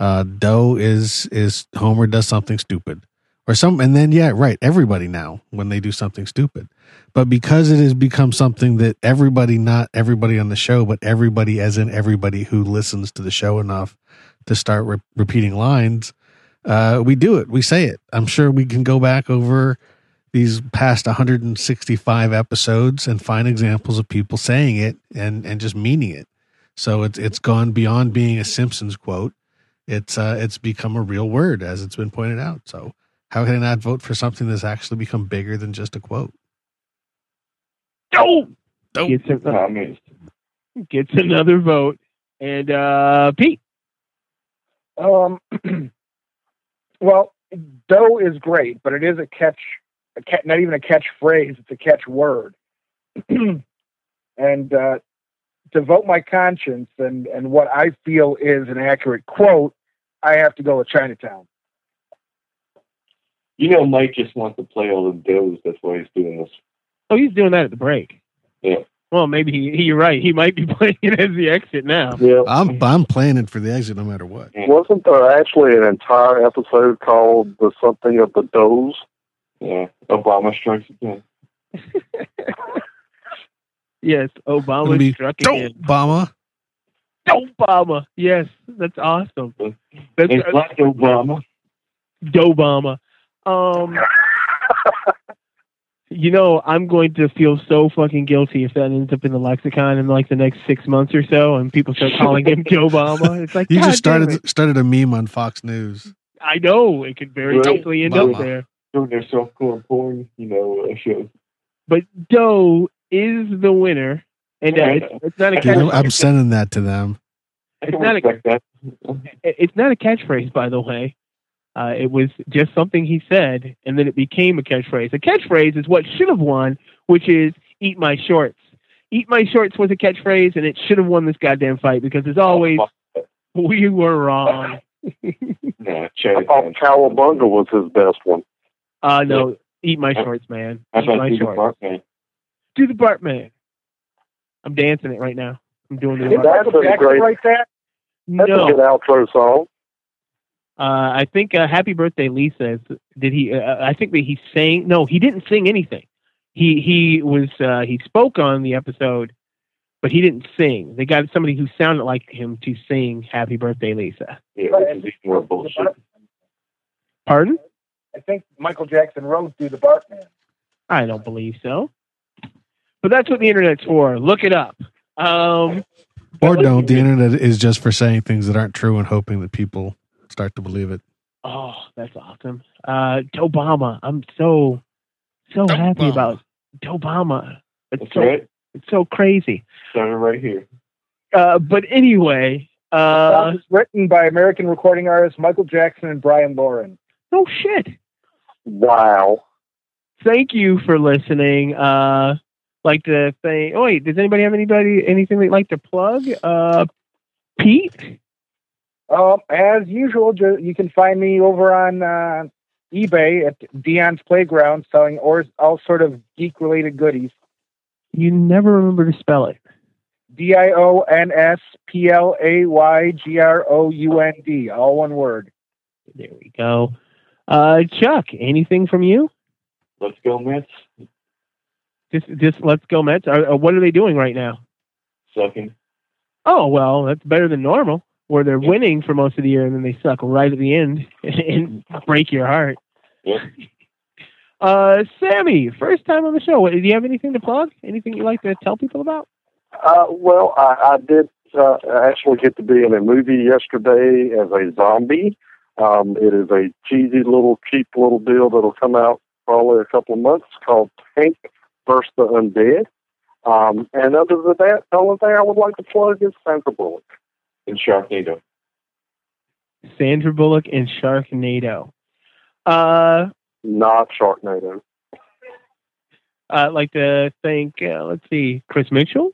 Doe is Homer does something stupid, everybody now when they do something stupid. But because it has become something that everybody, not everybody on the show, but everybody as in everybody who listens to the show enough to start repeating lines. We do it. We say it. I'm sure we can go back over these past 165 episodes and find examples of people saying it and just meaning it. So it's gone beyond being a Simpsons quote. It's become a real word, as it's been pointed out. So how can I not vote for something that's actually become bigger than just a quote? Dope. Gets another vote. And Pete. Well, Doe is great, but it is not even a catchphrase, it's a catchword. And to vote my conscience and what I feel is an accurate quote, I have to go with Chinatown. You know, Mike just wants to play all the Does. That's why he's doing this. Oh, he's doing that at the break. Yeah. Well, maybe you're right. He might be playing it as the exit now. Yeah. I'm playing it for the exit no matter what. Wasn't there actually an entire episode called The Something of the Doze? Yeah. Obama strikes again. Yes, Obama struck again. Obama. Yes, that's awesome. That's like Obama. Dobama. You know, I'm going to feel so fucking guilty if that ends up in the lexicon in like the next 6 months or so, and people start calling him Joe Obama. It's like you just started a meme on Fox News. I know it could very easily end up there. doing their self-court porn, shows. But Doe is the winner, and it's not a catchphrase. I'm sending that to them. It's not a catchphrase, by the way. It was just something he said, and then it became a catchphrase. A catchphrase is what should have won, which is "Eat my shorts." "Eat my shorts" was a catchphrase, and it should have won this goddamn fight because, as always, we were wrong. I thought Cowabunga was his best one. No, "Eat my shorts," man. Eat my shorts. Do the Bart man. I'm dancing it right now. I'm doing the Bart. That's great. Like that? That's a good outro song. I think "Happy Birthday, Lisa." Did he? I think that he sang. No, he didn't sing anything. He spoke on the episode, but he didn't sing. They got somebody who sounded like him to sing "Happy Birthday, Lisa." Yeah, which is more bullshit. Pardon? I think Michael Jackson wrote "Do the Bartman." I don't believe so, but that's what the internet's for. Look it up. Or don't. The internet is just for saying things that aren't true and hoping that people start to believe it. Oh, that's awesome. Obama. I'm so happy about Obama. It's so crazy. Starting right here. But anyway, it was written by American recording artists Michael Jackson and Brian Lauren. No shit. Wow. Thank you for listening. Like to say, oh wait, does anybody have anything they'd like to plug? Pete? As usual, you can find me over on eBay at Dion's Playground selling all sort of geek-related goodies. You never remember to spell it. DIONSPLAYGROUND, all one word. There we go. Chuck, anything from you? Let's go Mets. Just let's go Mets. What are they doing right now? Sucking. Oh well, that's better than normal. Where they're winning for most of the year and then they suck right at the end and break your heart. Yeah. Sammy, first time on the show. Do you have anything to plug? Anything you like to tell people about? Well, I did actually get to be in a movie yesterday as a zombie. It is a cheesy little, cheap little deal that'll come out probably a couple of months called Tank vs. the Undead. And other than that, the only thing I would like to plug is Sandra Bullock. And Sharknado. Sandra Bullock and Sharknado. Not Sharknado. I'd like to thank, let's see, Chris Mitchell,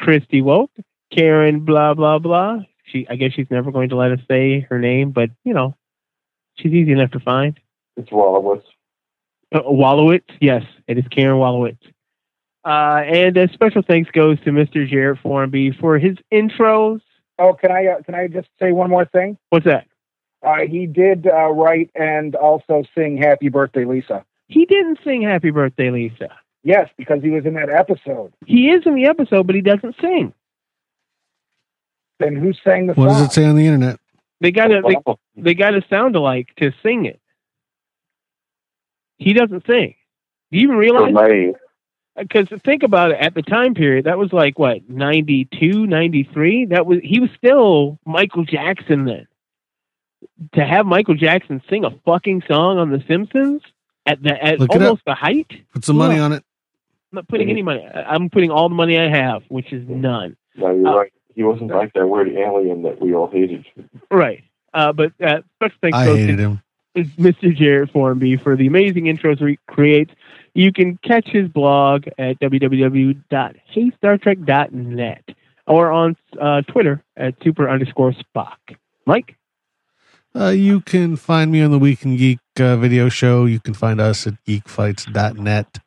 Christy Wolf, Karen blah, blah, blah. I guess she's never going to let us say her name, but, she's easy enough to find. It's Wallowitz. Wallowitz, yes. It is Karen Wallowitz. And a special thanks goes to Mr. Jared Formby for his intros. Oh, can I just say one more thing? What's that? He did write and also sing "Happy Birthday, Lisa." He didn't sing "Happy Birthday, Lisa." Yes, because he was in that episode. He is in the episode, but he doesn't sing. Then who sang the song? What does it say on the internet? They got a sound-alike to sing it. He doesn't sing. Do you even realize? Because think about it, at the time period, that was like, what, 92, 93? He was still Michael Jackson then. To have Michael Jackson sing a fucking song on The Simpsons at almost the height? Put some money on it. I'm not putting any money. I'm putting all the money I have, which is none. No, you're right. He wasn't like that weird alien that we all hated. Right. But special thanks I hated him. Mr. Jared Formby for the amazing intros he creates. You can catch his blog at www.heystartrek.net or on Twitter at super_Spock. Mike? You can find me on the Weekend Geek video show. You can find us at geekfights.net.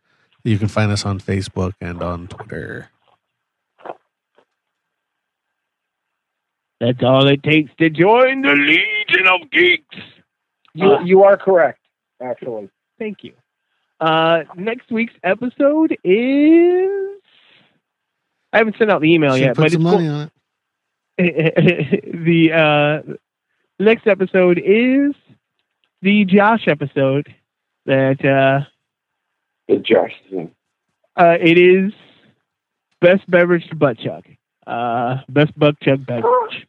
You can find us on Facebook and on Twitter. That's all it takes to join the Legion of Geeks. You are correct, actually. Thank you. Next week's episode is... I haven't sent out the email yet. Put some money on it. The next episode is the Josh episode. The Josh thing. It is best beverage to butt chug. Best butt chug beverage.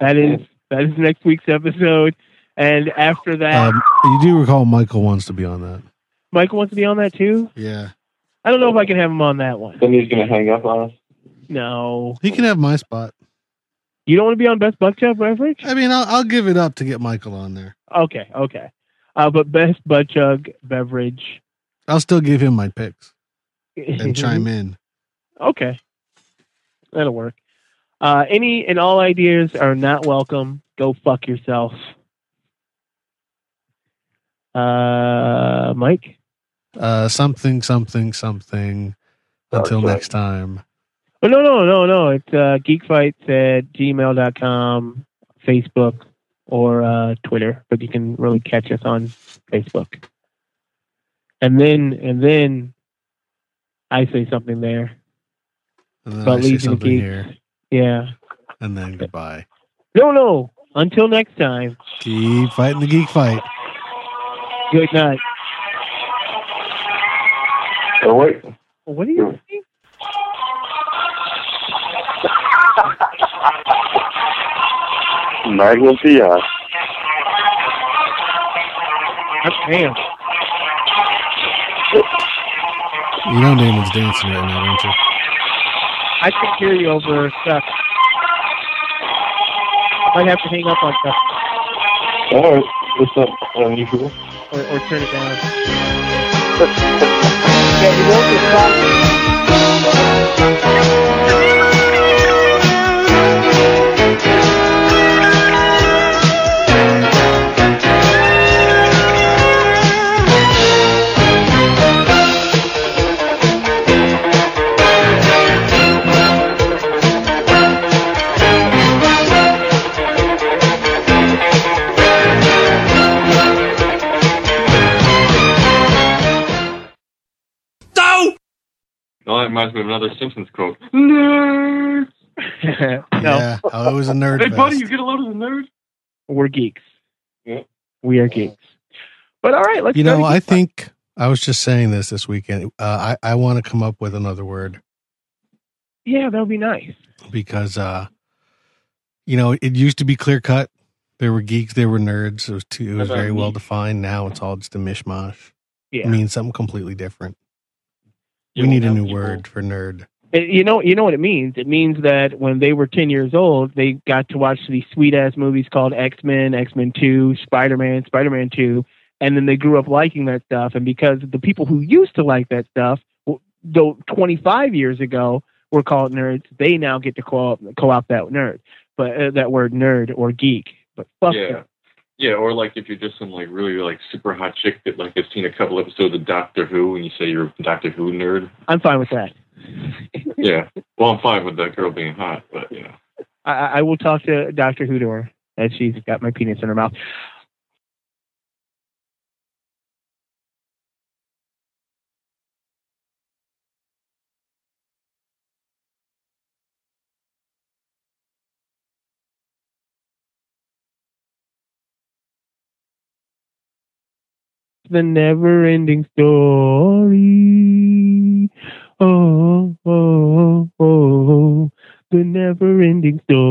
That is next week's episode. And after that, you do recall Michael wants to be on that. Michael wants to be on that too. Yeah, I don't know if I can have him on that one. Then he's gonna hang up on us. No, he can have my spot. You don't want to be on Best Buck Chop Beverage? I mean, I'll give it up to get Michael on there. Okay. But Best Butt Chug Beverage. I'll still give him my picks and chime in. Okay. That'll work. Any and all ideas are not welcome. Go fuck yourself. Mike? Something. Until next time. Oh, no. It's geekfights at gmail.com, Facebook, or Twitter, but you can really catch us on Facebook. And then I say something there. And then I say something here. Yeah. And then goodbye. No. Until next time. Keep fighting the geek fight. Good night. Oh, wait. What are you saying? Magnum P.I. Damn. You know Damon's dancing right now, don't you? I can hear you over stuff. Might have to hang up on stuff. Alright, what's up? Unusual? Or turn it down. Yeah, you won't get stopped. Oh, that reminds me of another Simpsons quote. Nerds! No. Yeah, it was a nerd. Hey, buddy, you get a load of the nerds? We're geeks. Yeah. We are geeks. But all right, let's go. You know, I think I was just saying this weekend. I want to come up with another word. Yeah, that would be nice. Because, it used to be clear cut. There were geeks, there were nerds. It was very well defined. Now it's all just a mishmash. Yeah. It means something completely different. We need a new word for nerd. You know what it means? It means that when they were 10 years old, they got to watch these sweet-ass movies called X-Men, X-Men 2, Spider-Man, Spider-Man 2, and then they grew up liking that stuff. And because the people who used to like that stuff, though 25 years ago, were called nerds, they now get to co-opt that nerd, but that word nerd or geek. But fuck them. Yeah, or like if you're just some like really like super hot chick that like has seen a couple episodes of Doctor Who and you say you're a Doctor Who nerd. I'm fine with that. Yeah. Well, I'm fine with that girl being hot, but you know. I will talk to Doctor Who to her as she's got my penis in her mouth. The never-ending story. Oh, the never-ending story.